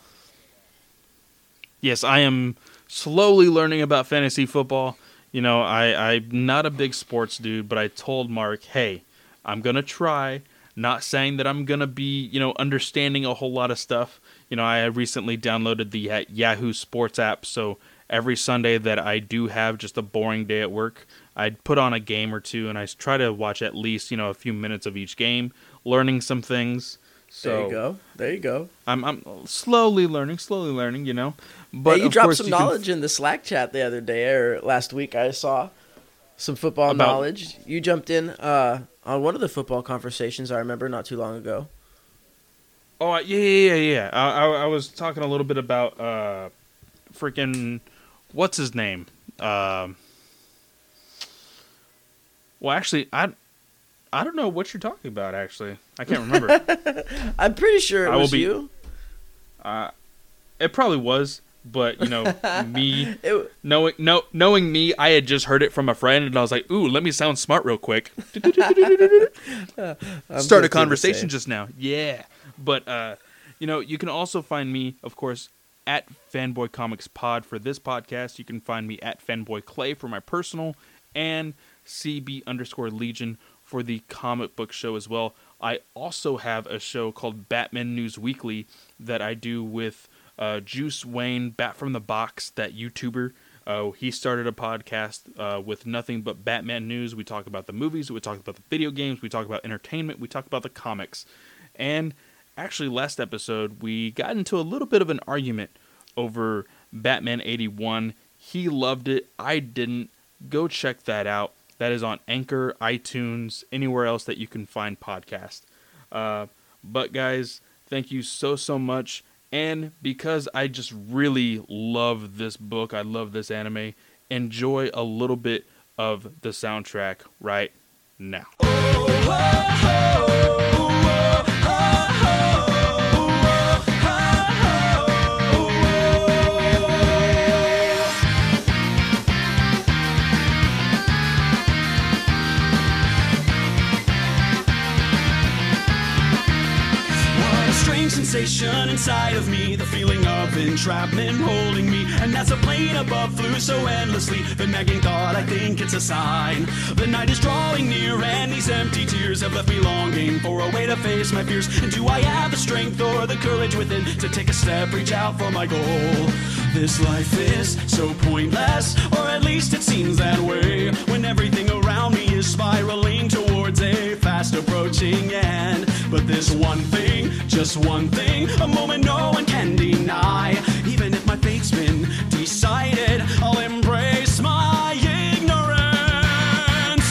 Yes, I am slowly learning about fantasy football. You know, I'm not a big sports dude, but I told Mark, "Hey, I'm gonna try." Not saying that I'm gonna be, you know, understanding a whole lot of stuff. You know, I recently downloaded the Yahoo Sports app, so every Sunday that I do have just a boring day at work, I put on a game or two, and I try to watch at least, you know, a few minutes of each game, learning some things. So there you go. There you go. I'm slowly learning, you know. But hey, you dropped some knowledge in the Slack chat the other day or last week. I saw some football knowledge. You jumped in on one of the football conversations I remember not too long ago. Oh, yeah. I was talking a little bit about freaking what's his name? Well, actually, I don't know what you're talking about, actually. I can't remember. I'm pretty sure it was you. It probably was, but, you know, me, knowing me, I had just heard it from a friend, and I was like, ooh, let me sound smart real quick. Start a conversation just now. Yeah. But, you know, you can also find me, of course, at Fanboy Comics Pod for this podcast. You can find me at Fanboy Clay for my personal, and CB_Legion for the comic book show as well. I also have a show called Batman News Weekly that I do with Juice Wayne, Bat from the Box, that YouTuber. He started a podcast with nothing but Batman news. We talk about the movies, we talk about the video games, we talk about entertainment, we talk about the comics. And actually, last episode, we got into a little bit of an argument over Batman 81. He loved it. I didn't. Go check that out. That is on Anchor, iTunes, anywhere else that you can find podcasts. But guys, thank you so much. And because I just really love this book, I love this anime, enjoy a little bit of the soundtrack right now. Oh, oh, oh, oh. Sensation inside of me, the feeling of entrapment holding me, and as a plane above flew so endlessly, the nagging thought, I think it's a sign. The night is drawing near, and these empty tears have left me longing for a way to face my fears. And do I have the strength or the courage within to take a step, reach out for my goal? This life is so pointless, or at least it seems that way, when everything around me is spiraling towards a fast approaching end. But there's one thing, just one thing, a moment no one can deny. Even if my fate's been decided, I'll embrace my ignorance.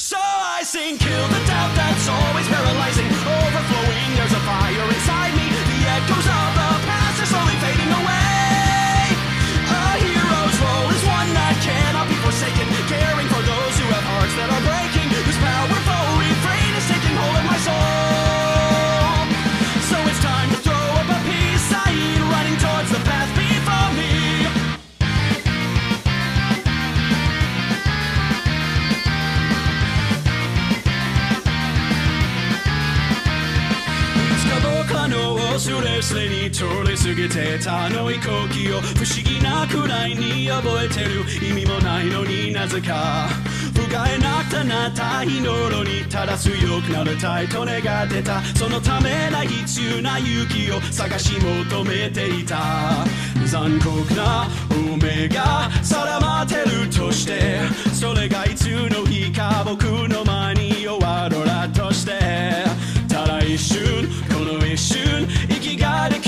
So I sing, kill the doubt that's always paralyzing, overflowing, there's a fire inside me. The echoes of the past are slowly fading away. A hero's role is one that cannot be forsaken, caring for those who have hearts that are breaking. This powerful refrain is taking hold of my soul.「ただ一瞬この一瞬生きができる」